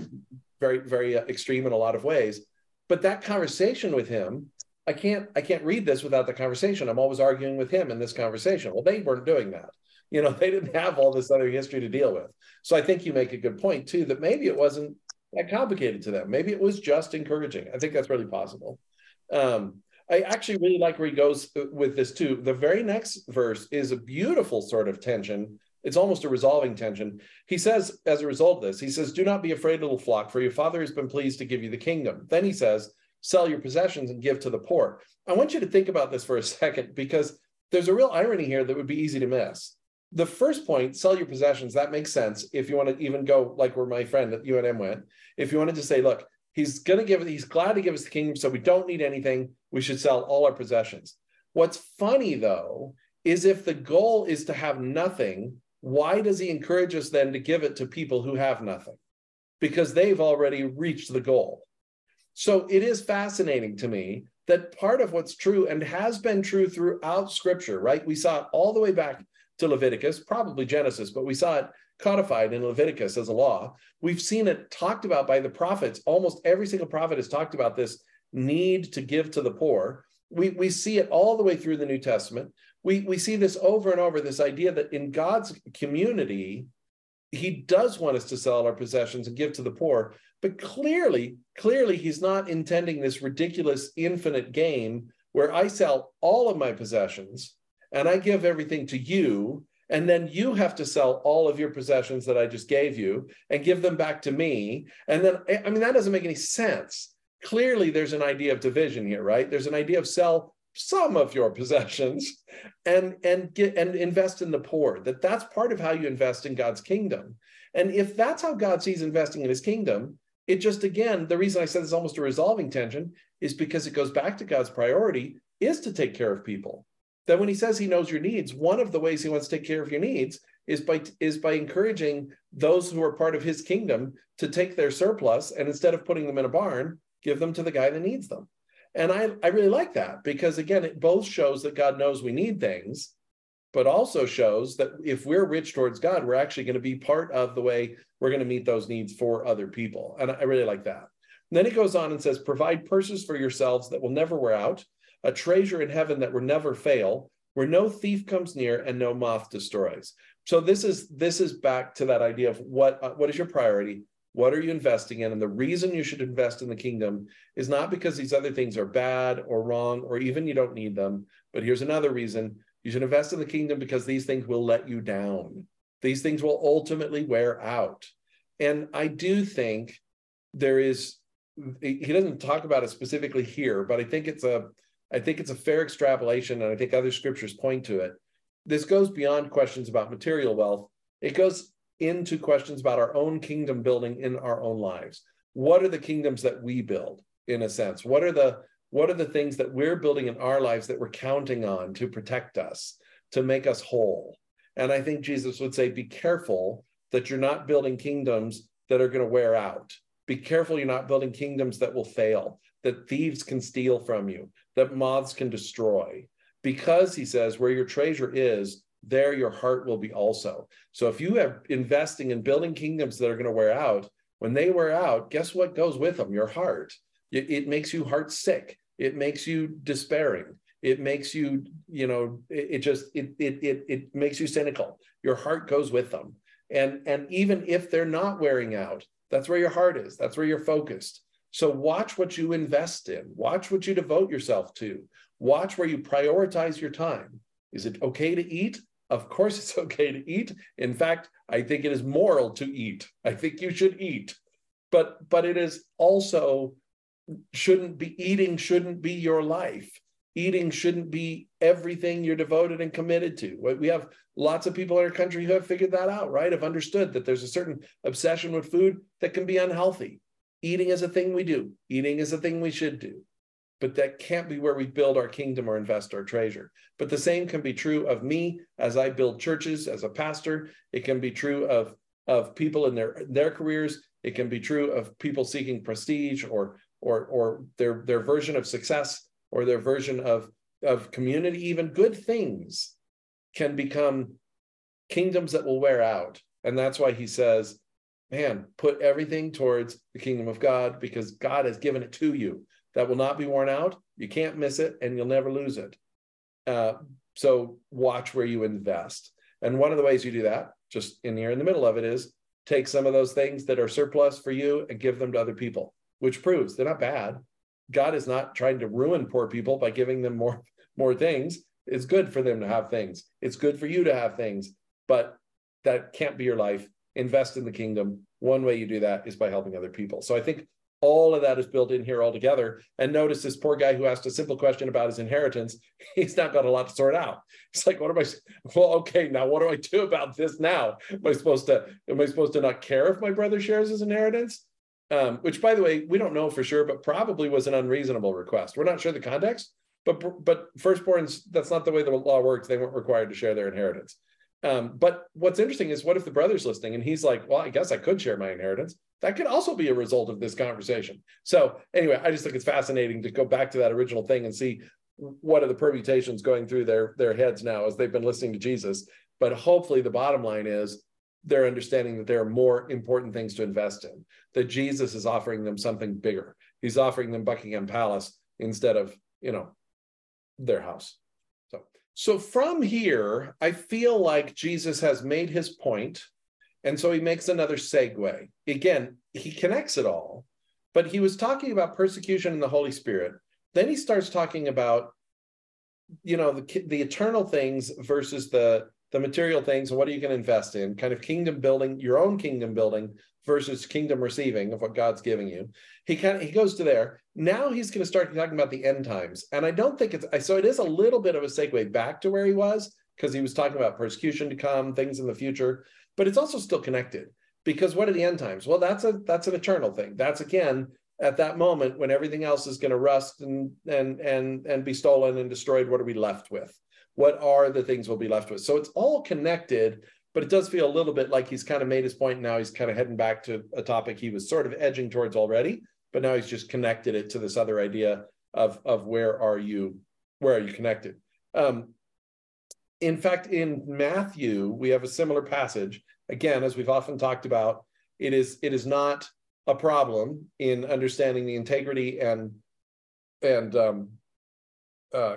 very, very extreme in a lot of ways, but that conversation with him, I can't read this without the conversation. I'm always arguing with him in this conversation. Well, they weren't doing that. You know, they didn't have all this other history to deal with. So I think you make a good point, too, that maybe it wasn't that complicated to them. Maybe it was just encouraging. I think that's really possible. I actually really like where he goes with this, too. The very next verse is a beautiful sort of tension. It's almost a resolving tension. He says, as a result of this, he says, do not be afraid, little flock, for your father has been pleased to give you the kingdom. Then he says, sell your possessions and give to the poor. I want you to think about this for a second, because there's a real irony here that would be easy to miss. The first point, sell your possessions, that makes sense. If you want to even go like where my friend at UNM went, if you wanted to say, look, he's glad to give us the kingdom, so we don't need anything. We should sell all our possessions. What's funny though, is if the goal is to have nothing, why does he encourage us then to give it to people who have nothing? Because they've already reached the goal. So it is fascinating to me that part of what's true and has been true throughout Scripture, right? We saw it all the way back to Leviticus, probably Genesis, but we saw it codified in Leviticus as a law. We've seen it talked about by the prophets. Almost every single prophet has talked about this need to give to the poor. We see it all the way through the New Testament. We see this over and over, this idea that in God's community, he does want us to sell our possessions and give to the poor, but clearly he's not intending this ridiculous infinite game where I sell all of my possessions and I give everything to you, and then you have to sell all of your possessions that I just gave you and give them back to me. And then, I mean, that doesn't make any sense. Clearly, there's an idea of division here, right? There's an idea of sell some of your possessions and invest in the poor, that's part of how you invest in God's kingdom. And if that's how God sees investing in his kingdom, it just, again, the reason I said it's almost a resolving tension is because it goes back to God's priority is to take care of people. Then when he says he knows your needs, one of the ways he wants to take care of your needs is by encouraging those who are part of his kingdom to take their surplus and instead of putting them in a barn, give them to the guy that needs them. And I really like that because, again, it both shows that God knows we need things, but also shows that if we're rich towards God, we're actually going to be part of the way we're going to meet those needs for other people. And I really like that. And then he goes on and says, provide purses for yourselves that will never wear out, a treasure in heaven that will never fail, where no thief comes near and no moth destroys. So this is back to that idea of what is your priority? What are you investing in? And the reason you should invest in the kingdom is not because these other things are bad or wrong, or even you don't need them. But here's another reason you should invest in the kingdom, because these things will let you down. These things will ultimately wear out. And I do think there is he doesn't talk about it specifically here, but I think it's a fair extrapolation, and I think other scriptures point to it. This goes beyond questions about material wealth. It goes into questions about our own kingdom building in our own lives. What are the kingdoms that we build, in a sense? What are the things that we're building in our lives that we're counting on to protect us, to make us whole? And I think Jesus would say, be careful that you're not building kingdoms that are going to wear out. Be careful you're not building kingdoms that will fail, that thieves can steal from you, that moths can destroy. Because, he says, where your treasure is, there your heart will be also. So if you are investing in building kingdoms that are going to wear out, when they wear out, guess what goes with them? Your heart. It makes you heart sick. It makes you despairing. It makes you, it makes you cynical. Your heart goes with them. And even if they're not wearing out, that's where your heart is. That's where you're focused. So watch what you invest in. Watch what you devote yourself to. Watch where you prioritize your time. Is it okay to eat? Of course it's okay to eat. In fact, I think it is moral to eat. I think you should eat. But it is also shouldn't be your life. Eating shouldn't be everything you're devoted and committed to. We have lots of people in our country who have figured that out, right? Have understood that there's a certain obsession with food that can be unhealthy. Eating is a thing we do. Eating is a thing we should do. But that can't be where we build our kingdom or invest our treasure. But the same can be true of me as I build churches, as a pastor. It can be true of people in their careers. It can be true of people seeking prestige or their version of success, or their version of community. Even good things can become kingdoms that will wear out. And that's why he says, man, put everything towards the kingdom of God, because God has given it to you. That will not be worn out. You can't miss it, and you'll never lose it. So watch where you invest. And one of the ways you do that, just in here in the middle of it, is take some of those things that are surplus for you and give them to other people, which proves they're not bad. God is not trying to ruin poor people by giving them more things. It's good for them to have things. It's good for you to have things, but that can't be your life. Invest in the kingdom. One way you do that is by helping other people. So I think all of that is built in here altogether. And notice this poor guy who asked a simple question about his inheritance. He's not got a lot to sort out. It's like, what do I do about this now? Am I supposed to not care if my brother shares his inheritance? Which, by the way, we don't know for sure, but probably was an unreasonable request. We're not sure the context, but firstborns, that's not the way the law works. They weren't required to share their inheritance. But what's interesting is, what if the brother's listening and he's like, well, I guess I could share my inheritance? That could also be a result of this conversation. So anyway, I just think it's fascinating to go back to that original thing and see what are the permutations going through their heads now as they've been listening to Jesus. But hopefully the bottom line is they're understanding that there are more important things to invest in, that Jesus is offering them something bigger. He's offering them Buckingham Palace instead of, their house. So from here, I feel like Jesus has made his point, and so he makes another segue. Again, he connects it all, but he was talking about persecution and the Holy Spirit. Then he starts talking about, the eternal things versus the material things, and what are you going to invest in, kind of kingdom building, your own kingdom building versus kingdom receiving of what God's giving you. He goes to there. Now he's going to start talking about the end times. And I don't think it is a little bit of a segue back to where he was, because he was talking about persecution to come, things in the future, but it's also still connected, because what are the end times? Well, that's an eternal thing. That's, again, at that moment when everything else is going to rust and be stolen and destroyed. What are we left with? What are the things we'll be left with? So it's all connected, but it does feel a little bit like he's kind of made his point. Now he's kind of heading back to a topic he was sort of edging towards already, but now he's just connected it to this other idea of where are you connected? In fact, in Matthew, we have a similar passage. Again, as we've often talked about, it is not a problem in understanding the integrity and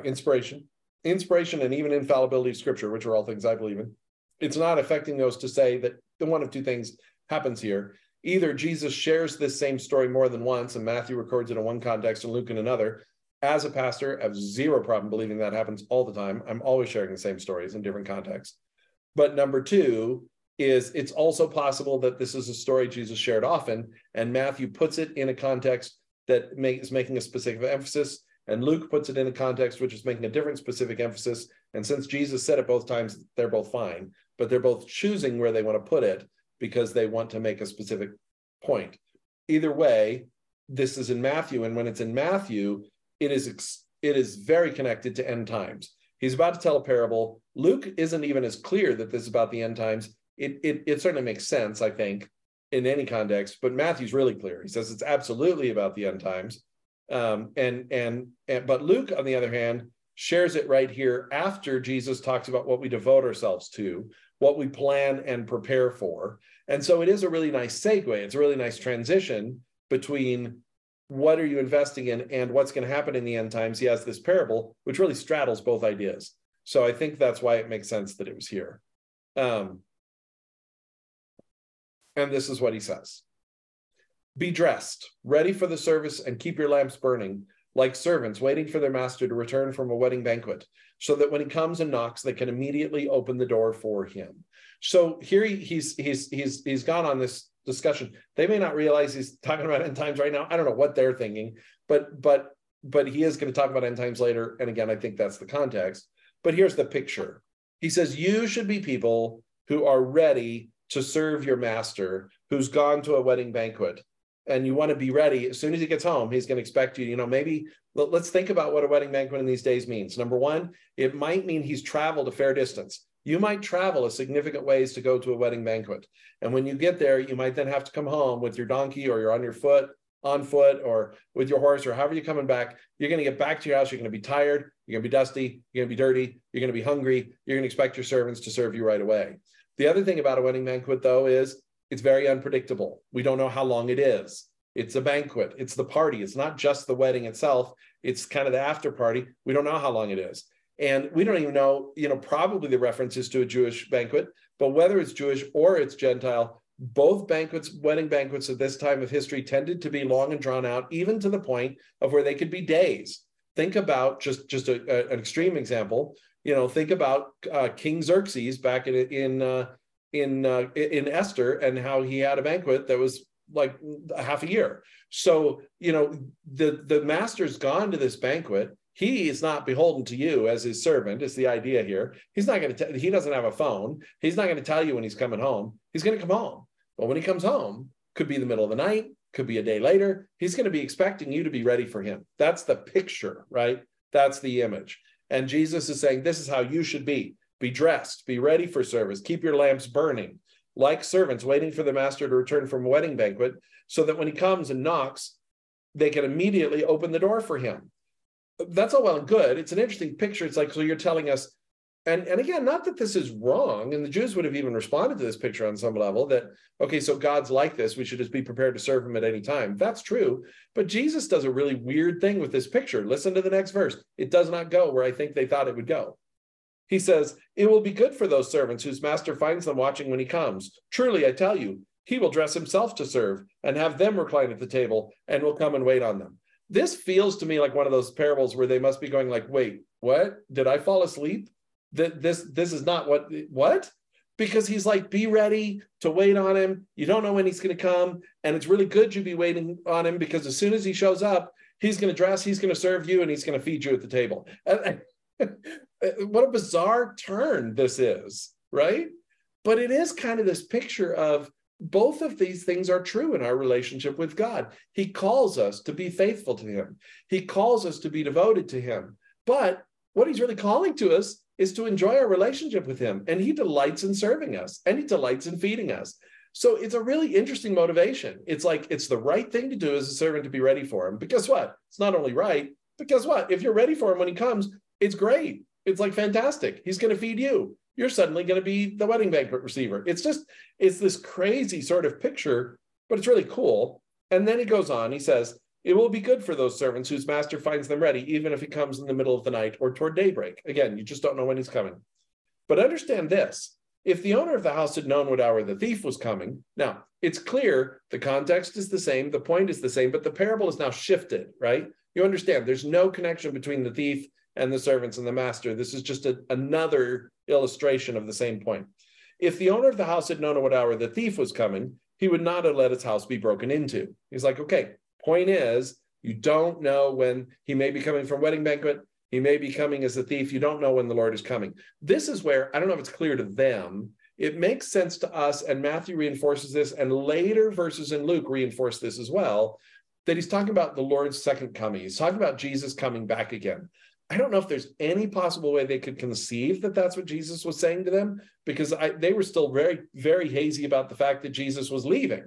inspiration and even infallibility of Scripture, which are all things I believe in. It's not affecting those to say that the one of two things happens here. Either Jesus shares this same story more than once, and Matthew records it in one context and Luke in another. As a pastor, I have zero problem believing that happens all the time. I'm always sharing the same stories in different contexts. But number two is, it's also possible that this is a story Jesus shared often, and Matthew puts it in a context that is making a specific emphasis, and Luke puts it in a context which is making a different specific emphasis. And since Jesus said it both times, they're both fine, but they're both choosing where they want to put it because they want to make a specific point. Either way, this is in Matthew, and when it's in Matthew, it is very connected to end times. He's about to tell a parable. Luke isn't even as clear that this is about the end times. It certainly makes sense, I think, in any context, but Matthew's really clear. He says it's absolutely about the end times. But Luke, on the other hand, shares it right here after Jesus talks about what we devote ourselves to, what we plan and prepare for. And so it is a really nice segue. It's a really nice transition between what are you investing in and what's going to happen in the end times. He has this parable, which really straddles both ideas. So I think that's why it makes sense that it was here. And this is what he says. Be dressed, ready for the service, and keep your lamps burning, like servants waiting for their master to return from a wedding banquet, so that when he comes and knocks, they can immediately open the door for him. So here he's gone on this discussion. They may not realize he's talking about end times right now. I don't know what they're thinking, but he is going to talk about end times later. And again, I think that's the context. But here's the picture. He says, you should be people who are ready to serve your master who's gone to a wedding banquet. And you want to be ready. As soon as he gets home, he's going to expect you, maybe let's think about what a wedding banquet in these days means. Number one, it might mean he's traveled a fair distance. You might travel a significant ways to go to a wedding banquet. And when you get there, you might then have to come home with your donkey, or you're on foot or with your horse, or however you're coming back. You're going to get back to your house. You're going to be tired. You're going to be dusty. You're going to be dirty. You're going to be hungry. You're going to expect your servants to serve you right away. The other thing about a wedding banquet, though, is it's very unpredictable. We don't know how long it is. It's a banquet. It's the party. It's not just the wedding itself. It's kind of the after party. We don't know how long it is. And we don't even know, probably the reference is to a Jewish banquet, but whether it's Jewish or it's Gentile, both banquets, wedding banquets at this time of history tended to be long and drawn out, even to the point of where they could be days. Think about just an extreme example. Think about King Xerxes back in Esther, and how he had a banquet that was like half a year. So, the master's gone to this banquet. He is not beholden to you as his servant, is the idea here. He's not going to, he doesn't have a phone. He's not going to tell you when he's coming home. He's going to come home. But when he comes home, could be the middle of the night, could be a day later. He's going to be expecting you to be ready for him. That's the picture, right? That's the image. And Jesus is saying, this is how you should be. Be dressed, be ready for service, keep your lamps burning, like servants waiting for the master to return from a wedding banquet, so that when he comes and knocks, they can immediately open the door for him. That's all well and good. It's an interesting picture. It's like, so you're telling us, and again, not that this is wrong, and the Jews would have even responded to this picture on some level, that, okay, so God's like this, we should just be prepared to serve him at any time. That's true, but Jesus does a really weird thing with this picture. Listen to the next verse. It does not go where I think they thought it would go. He says, it will be good for those servants whose master finds them watching when he comes. Truly, I tell you, he will dress himself to serve and have them recline at the table and will come and wait on them. This feels to me like one of those parables where they must be going like, wait, what? Did I fall asleep? This is not what? Because he's like, be ready to wait on him. You don't know when he's going to come. And it's really good you be waiting on him, because as soon as he shows up, he's going to dress, he's going to serve you, and he's going to feed you at the table. What a bizarre turn this is, right? But it is kind of this picture of both of these things are true in our relationship with God. He calls us to be faithful to him. He calls us to be devoted to him. But what he's really calling to us is to enjoy our relationship with him. And he delights in serving us, and he delights in feeding us. So it's a really interesting motivation. It's like, it's the right thing to do as a servant to be ready for him. But guess what? It's not only right, but guess what? If you're ready for him when he comes, it's great. It's like fantastic. He's going to feed you. You're suddenly going to be the wedding banquet receiver. It's this crazy sort of picture, but it's really cool. And then he goes on, he says, it will be good for those servants whose master finds them ready, even if he comes in the middle of the night or toward daybreak. Again, you just don't know when he's coming. But understand this, if the owner of the house had known what hour the thief was coming, now it's clear the context is the same, the point is the same, but the parable is now shifted, right? You understand there's no connection between the thief and the servants and the master. This is just another illustration of the same point. If the owner of the house had known at what hour the thief was coming, he would not have let his house be broken into. He's like, okay, point is, You don't know when he may be coming from wedding banquet. He may be coming as a thief. You don't know when the Lord is coming. This is where, I don't know if it's clear to them, it makes sense to us, and Matthew reinforces this, and later verses in Luke reinforce this as well, that he's talking about the Lord's second coming. He's talking about Jesus coming back again. I don't know if there's any possible way they could conceive that that's what Jesus was saying to them, because they were still very, very hazy about the fact that Jesus was leaving.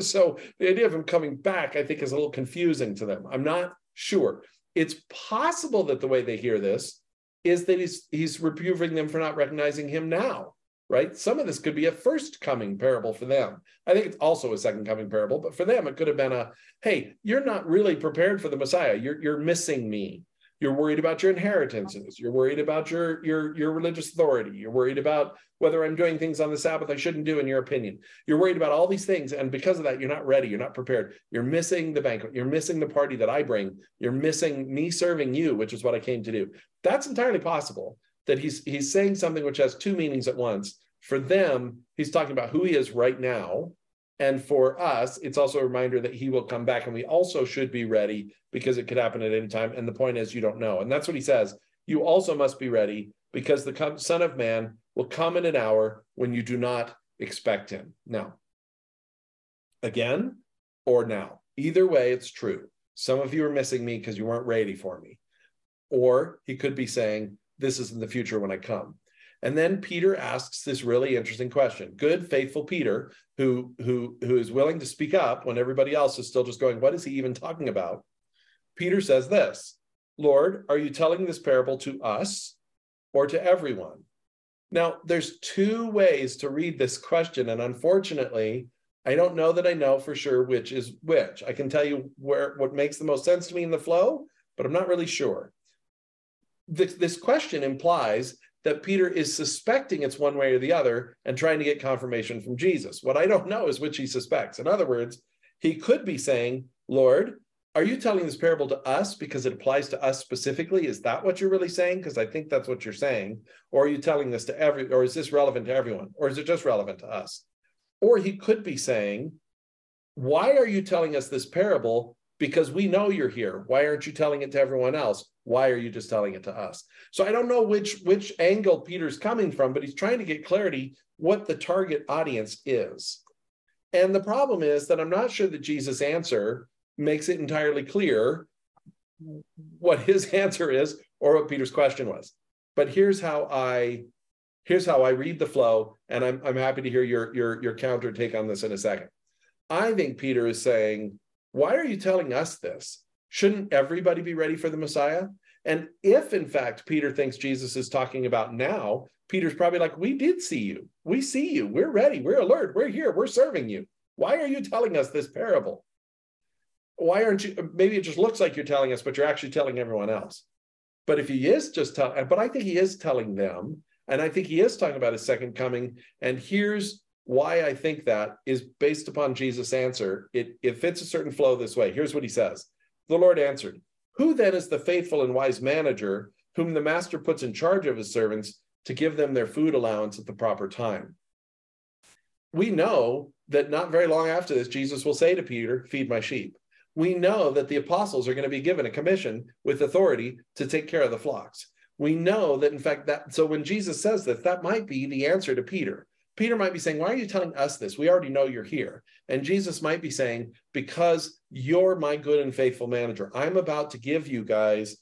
So the idea of him coming back, I think, is a little confusing to them. I'm not sure. It's possible that the way they hear this is that he's reproving them for not recognizing him now, right? Some of this could be a first coming parable for them. I think it's also a second coming parable, but for them, it could have been a, hey, you're not really prepared for the Messiah. You're missing me. You're worried about your inheritances. You're worried about your religious authority. You're worried about whether I'm doing things on the Sabbath I shouldn't do, in your opinion. You're worried about all these things. And because of that, you're not ready. You're not prepared. You're missing the banquet. You're missing the party that I bring. You're missing me serving you, which is what I came to do. That's entirely possible that he's saying something which has two meanings at once. For them, he's talking about who he is right now. And for us, it's also a reminder that he will come back, and we also should be ready, because it could happen at any time. And the point is, you don't know. And that's what he says. You also must be ready, because the Son of Man will come in an hour when you do not expect him. Now, again, or now. Either way, it's true. Some of you are missing me because you weren't ready for me. Or he could be saying, this is in the future when I come. And then Peter asks this really interesting question. Good, faithful Peter, who is willing to speak up when everybody else is still just going, what is he even talking about? Peter says this, Lord, are you telling this parable to us or to everyone? Now, there's two ways to read this question, and unfortunately, I don't know that I know for sure which is which. I can tell you what makes the most sense to me in the flow, but I'm not really sure. This question implies that Peter is suspecting it's one way or the other and trying to get confirmation from Jesus. What I don't know is which he suspects. In other words, he could be saying, Lord, are you telling this parable to us because it applies to us specifically? Is that what you're really saying? Because I think that's what you're saying. Or are you telling this to or is this relevant to everyone? Or is it just relevant to us? Or he could be saying, why are you telling us this parable? Because we know you're here. Why aren't you telling it to everyone else? Why are you just telling it to us? So I don't know which angle Peter's coming from, but he's trying to get clarity what the target audience is. And the problem is that I'm not sure that Jesus' answer makes it entirely clear what his answer is or what Peter's question was. But here's how I read the flow, and I'm happy to hear your counter take on this in a second. I think Peter is saying, why are you telling us this? Shouldn't everybody be ready for the Messiah? And if, in fact, Peter thinks Jesus is talking about now, Peter's probably like, we did see you. We see you. We're ready. We're alert. We're here. We're serving you. Why are you telling us this parable? Why aren't you? Maybe it just looks like you're telling us, but you're actually telling everyone else. But if he is just telling, but I think he is telling them, and I think he is talking about his second coming. And here's why I think that is based upon Jesus' answer. It fits a certain flow this way. Here's what he says. The Lord answered, who then is the faithful and wise manager whom the master puts in charge of his servants to give them their food allowance at the proper time? We know that not very long after this, Jesus will say to Peter, feed my sheep. We know that the apostles are going to be given a commission with authority to take care of the flocks. We know that, in fact, so when Jesus says this, that might be the answer to Peter. Peter might be saying, why are you telling us this? We already know you're here. And Jesus might be saying, because you're my good and faithful manager. I'm about to give you guys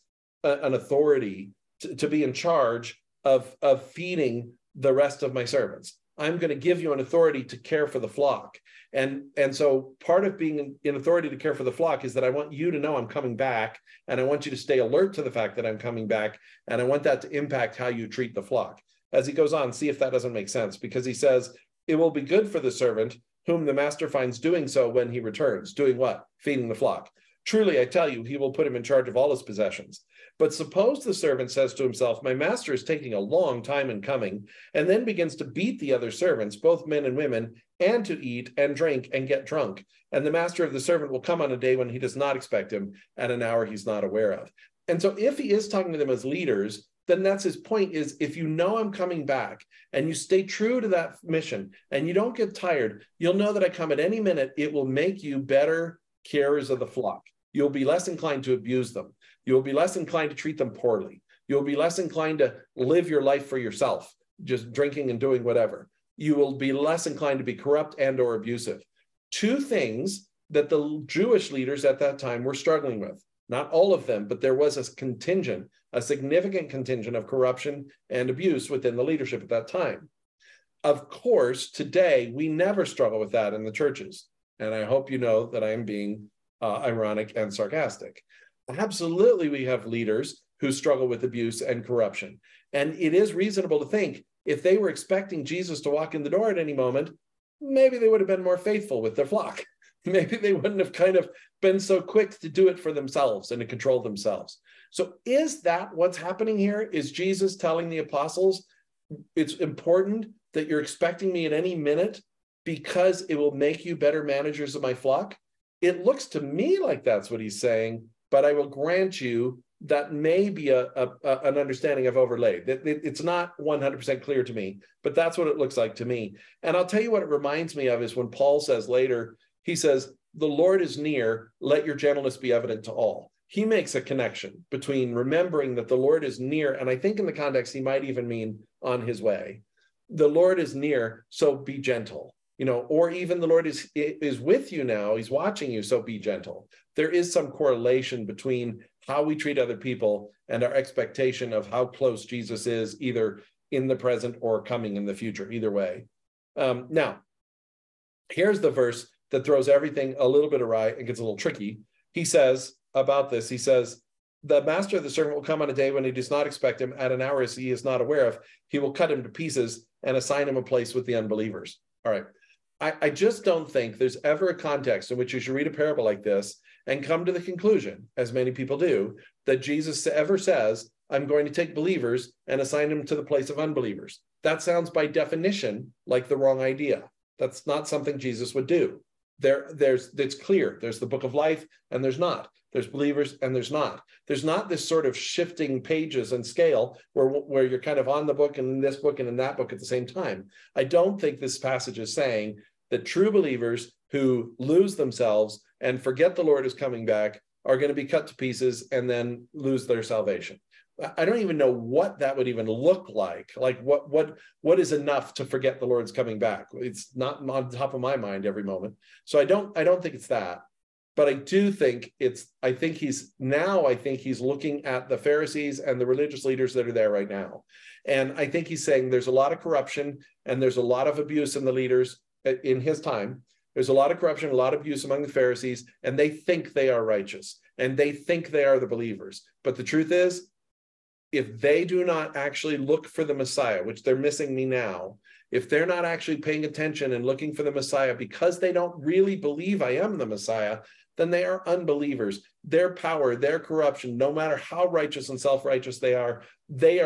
an authority to be in charge of feeding the rest of my servants. I'm going to give you an authority to care for the flock. And so part of being in authority to care for the flock is that I want you to know I'm coming back, and I want you to stay alert to the fact that I'm coming back, and I want that to impact how you treat the flock. As he goes on, see if that doesn't make sense, because he says, it will be good for the servant whom the master finds doing so when he returns. Doing what? Feeding the flock. Truly, I tell you, he will put him in charge of all his possessions. But suppose the servant says to himself, my master is taking a long time in coming, and then begins to beat the other servants, both men and women, and to eat and drink and get drunk. And the master of the servant will come on a day when he does not expect him, at an hour he's not aware of. And so if he is talking to them as leaders, then that's his point, is if you know I'm coming back and you stay true to that mission and you don't get tired, you'll know that I come at any minute. It will make you better carers of the flock. You'll be less inclined to abuse them. You'll be less inclined to treat them poorly. You'll be less inclined to live your life for yourself, just drinking and doing whatever. You will be less inclined to be corrupt and or abusive. Two things that the Jewish leaders at that time were struggling with. Not all of them, but there was a contingent, a significant contingent of corruption and abuse within the leadership at that time. Of course, today, we never struggle with that in the churches. And I hope you know that I am being ironic and sarcastic. Absolutely, we have leaders who struggle with abuse and corruption. And it is reasonable to think if they were expecting Jesus to walk in the door at any moment, maybe they would have been more faithful with their flock. Maybe they wouldn't have kind of been so quick to do it for themselves and to control themselves. So is that what's happening here? Is Jesus telling the apostles, it's important that you're expecting me at any minute because it will make you better managers of my flock? It looks to me like that's what he's saying, but I will grant you that may be an understanding I've overlaid. It's not 100% clear to me, but that's what it looks like to me. And I'll tell you what it reminds me of is when Paul says later, he says, the Lord is near, let your gentleness be evident to all. He makes a connection between remembering that the Lord is near, and I think in the context, he might even mean on his way. The Lord is near, so be gentle, or even the Lord is with you now, he's watching you, so be gentle. There is some correlation between how we treat other people and our expectation of how close Jesus is, either in the present or coming in the future, either way. Now, here's the verse that throws everything a little bit awry and gets a little tricky. He says about this, he says, the master of the servant will come on a day when he does not expect him, at an hour as he is not aware of. He will cut him to pieces and assign him a place with the unbelievers. All right. I just don't think there's ever a context in which you should read a parable like this and come to the conclusion, as many people do, that Jesus ever says, I'm going to take believers and assign them to the place of unbelievers. That sounds by definition like the wrong idea. That's not something Jesus would do. It's clear. There's the book of life and there's not. There's believers and there's not. There's not this sort of shifting pages and scale where you're kind of on the book and in this book and in that book at the same time. I don't think this passage is saying that true believers who lose themselves and forget the Lord is coming back are going to be cut to pieces and then lose their salvation. I don't even know what that would even look like. Like what is enough to forget the Lord's coming back? It's not on top of my mind every moment. So I don't think it's that, but I do think I think he's looking at the Pharisees and the religious leaders that are there right now. And I think he's saying there's a lot of corruption and there's a lot of abuse in the leaders in his time. There's a lot of corruption, a lot of abuse among the Pharisees, and they think they are righteous and they think they are the believers. But the truth is, if they do not actually look for the Messiah, which they're missing me now, if they're not actually paying attention and looking for the Messiah because they don't really believe I am the Messiah, then they are unbelievers. Their power, their corruption, no matter how righteous and self-righteous they are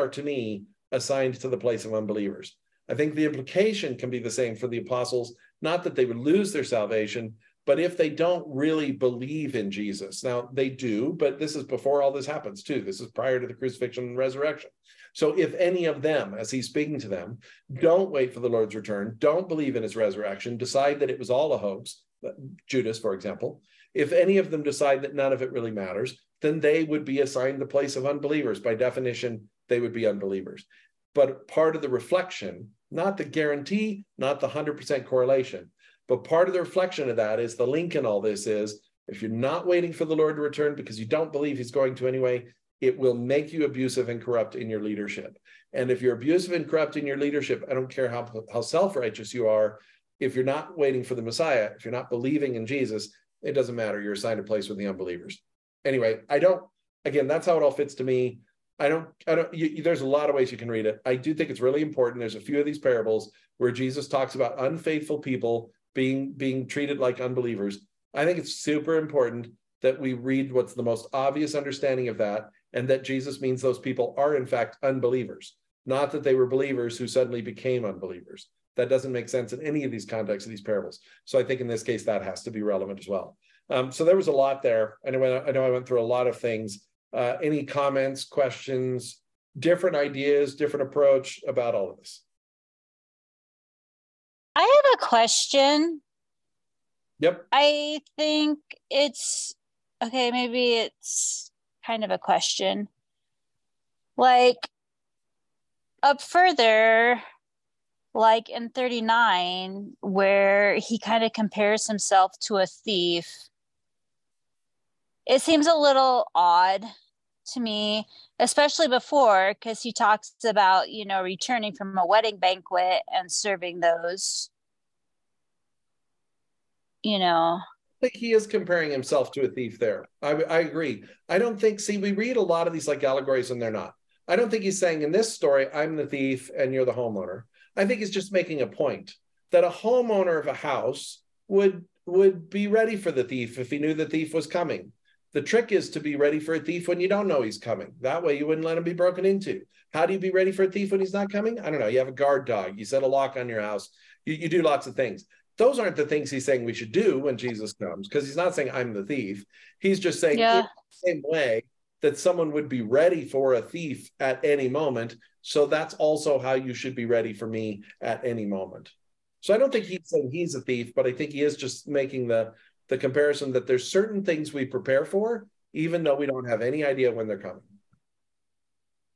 to me assigned to the place of unbelievers. I think the implication can be the same for the apostles, not that they would lose their salvation, but if they don't really believe in Jesus. Now, they do, but this is before all this happens, too. This is prior to the crucifixion and resurrection. So if any of them, as he's speaking to them, don't wait for the Lord's return, don't believe in his resurrection, decide that it was all a hoax, Judas, for example, if any of them decide that none of it really matters, then they would be assigned the place of unbelievers. By definition, they would be unbelievers. But part of the reflection, not the guarantee, not the 100% correlation, but part of the reflection of that is the link in all this is, if you're not waiting for the Lord to return because you don't believe he's going to anyway, it will make you abusive and corrupt in your leadership. And if you're abusive and corrupt in your leadership, I don't care how self-righteous you are, if you're not waiting for the Messiah, if you're not believing in Jesus, it doesn't matter. You're assigned a place with the unbelievers. Anyway, again, that's how it all fits to me. There's a lot of ways you can read it. I do think it's really important. There's a few of these parables where Jesus talks about unfaithful people being treated like unbelievers. I think it's super important that we read what's the most obvious understanding of that, and that Jesus means those people are in fact unbelievers, not that they were believers who suddenly became unbelievers. That doesn't make sense in any of these contexts of these parables. So I think in this case, that has to be relevant as well. So there was a lot there. I know I went through a lot of things. Any comments, questions, different ideas, different approach about all of this? I have a question. Yep. I think it's okay, maybe it's kind of a question. Like up further, like in 39, where he kind of compares himself to a thief, it seems a little odd to me, especially before, because he talks about, you know, returning from a wedding banquet and serving those, you know. I think he is comparing himself to a thief there. I agree. I don't think, see, we read a lot of these like allegories and they're not. I don't think he's saying in this story, I'm the thief and you're the homeowner. I think he's just making a point that a homeowner of a house would be ready for the thief if he knew the thief was coming. The trick is to be ready for a thief when you don't know he's coming. That way you wouldn't let him be broken into. How do you be ready for a thief when he's not coming? I don't know. You have a guard dog. You set a lock on your house. You do lots of things. Those aren't the things he's saying we should do when Jesus comes, because he's not saying I'm the thief. He's just saying in the same way that someone would be ready for a thief at any moment. So that's also how you should be ready for me at any moment. So I don't think he's saying he's a thief, but I think he is just making the comparison that there's certain things we prepare for, even though we don't have any idea when they're coming.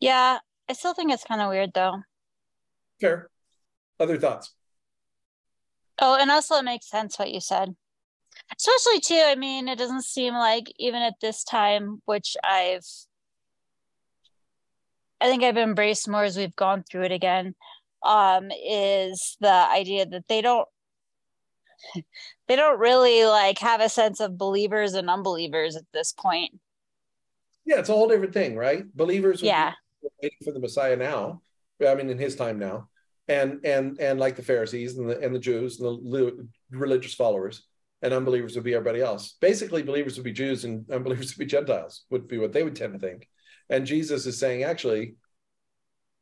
Yeah, I still think it's kind of weird though. Fair. Other thoughts? Oh, and also it makes sense what you said. Especially too, I mean, it doesn't seem like even at this time, which I think I've embraced more as we've gone through it again, is the idea that they don't really like have a sense of believers and unbelievers at this point. Yeah, it's a whole different thing, right? Believers were waiting for the Messiah now. I mean, in his time now. And like the Pharisees and the Jews and the religious followers, and unbelievers would be everybody else. Basically, believers would be Jews and unbelievers would be Gentiles, would be what they would tend to think. And Jesus is saying, actually,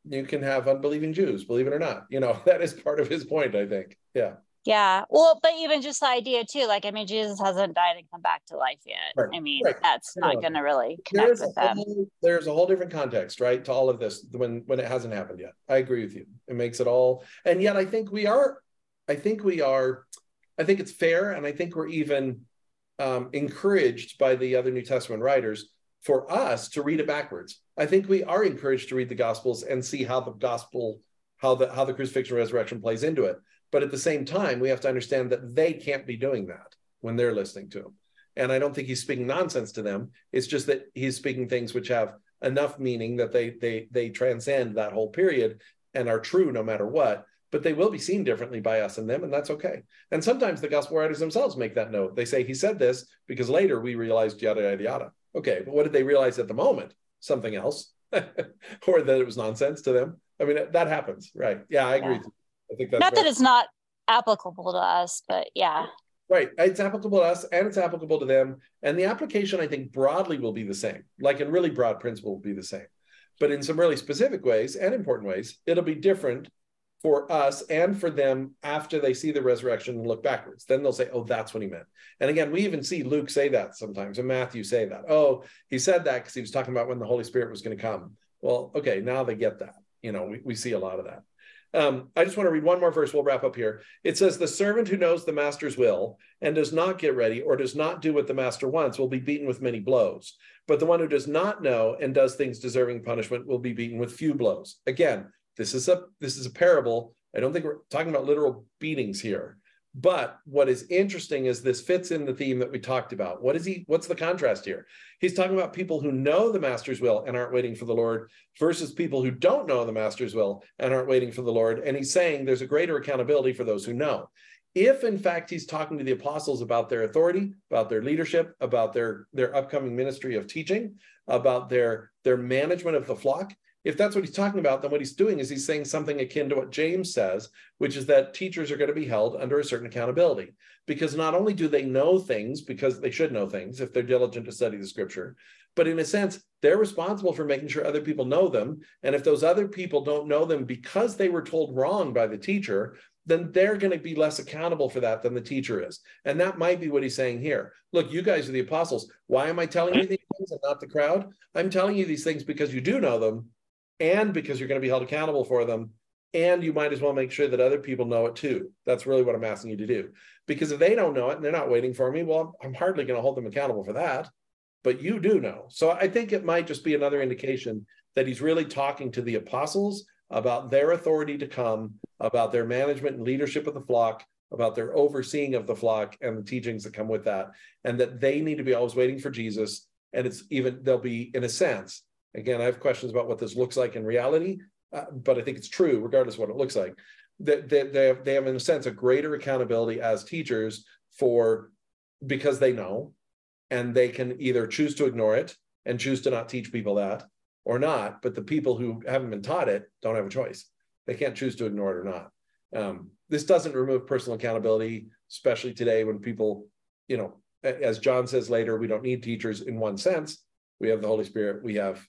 you can have unbelieving Jews, believe it or not. You know, that is part of his point, I think. Yeah. Yeah. Well, but even just the idea too, like, I mean, Jesus hasn't died and come back to life yet. Right. I mean, that's not going to really connect with them. There's a whole different context, right, to all of this when it hasn't happened yet. I agree with you. It makes it all, and yet I think it's fair, and I think we're even encouraged by the other New Testament writers for us to read it backwards. I think we are encouraged to read the Gospels and see how the gospel, how the crucifixion and resurrection plays into it. But at the same time, we have to understand that they can't be doing that when they're listening to him. And I don't think he's speaking nonsense to them. It's just that he's speaking things which have enough meaning that they transcend that whole period and are true no matter what, but they will be seen differently by us and them, and that's okay. And sometimes the gospel writers themselves make that note. They say, he said this because later we realized yada, yada, yada. Okay, but what did they realize at the moment? Something else, or that it was nonsense to them. I mean, that happens, right? Yeah, I agree with you. I think that's not that it's not applicable to us, but yeah. Right. It's applicable to us and it's applicable to them. And the application, I think, broadly will be the same. Like in really broad principle will be the same. But in some really specific ways and important ways, it'll be different for us and for them after they see the resurrection and look backwards. Then they'll say, oh, that's what he meant. And again, we even see Luke say that sometimes and Matthew say that. Oh, he said that because he was talking about when the Holy Spirit was going to come. Well, okay, now they get that. You know, we see a lot of that. I just want to read one more verse. We'll wrap up here. It says, the servant who knows the master's will and does not get ready or does not do what the master wants will be beaten with many blows. But the one who does not know and does things deserving punishment will be beaten with few blows. Again, this is a parable. I don't think we're talking about literal beatings here. But what is interesting is this fits in the theme that we talked about. What's the contrast here? He's talking about people who know the master's will and aren't waiting for the Lord versus people who don't know the master's will and aren't waiting for the Lord. And he's saying there's a greater accountability for those who know. If, in fact, he's talking to the apostles about their authority, about their leadership, about their upcoming ministry of teaching, about their management of the flock, if that's what he's talking about, then what he's doing is he's saying something akin to what James says, which is that teachers are going to be held under a certain accountability, because not only do they know things, because they should know things if they're diligent to study the scripture, but in a sense, they're responsible for making sure other people know them. And if those other people don't know them because they were told wrong by the teacher, then they're going to be less accountable for that than the teacher is. And that might be what he's saying here. Look, you guys are the apostles. Why am I telling you these things and not the crowd? I'm telling you these things because you do know them, and because you're going to be held accountable for them, and you might as well make sure that other people know it too. That's really what I'm asking you to do. Because if they don't know it and they're not waiting for me, well, I'm hardly going to hold them accountable for that. but you do know. So I think it might just be another indication that he's really talking to the apostles about their authority to come, about their management and leadership of the flock, about their overseeing of the flock and the teachings that come with that, and that they need to be always waiting for Jesus. And it's even, they'll be, in a sense, again, I have questions about what this looks like in reality, but I think it's true, regardless of what it looks like, that they have, in a sense, a greater accountability as teachers for, because they know, and they can either choose to ignore it and choose to not teach people that or not, but the people who haven't been taught it don't have a choice. They can't choose to ignore it or not. This doesn't remove personal accountability, especially today when people, you know, as John says later, we don't need teachers in one sense. We have the Holy Spirit. We have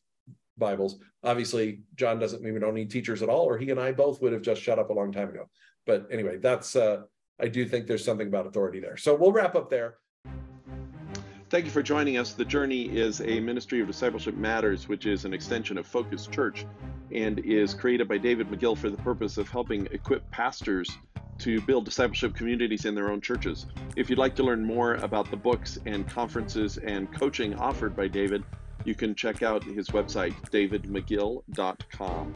Bibles. Obviously, John doesn't mean we don't need teachers at all, or he and I both would have just shut up a long time ago. But anyway, that's, I do think there's something about authority there. So we'll wrap up there. Thank you for joining us. The Journey is a ministry of Discipleship Matters, which is an extension of Focus Church, and is created by David McGill for the purpose of helping equip pastors to build discipleship communities in their own churches. If you'd like to learn more about the books and conferences and coaching offered by David, you can check out his website, davidmcgill.com.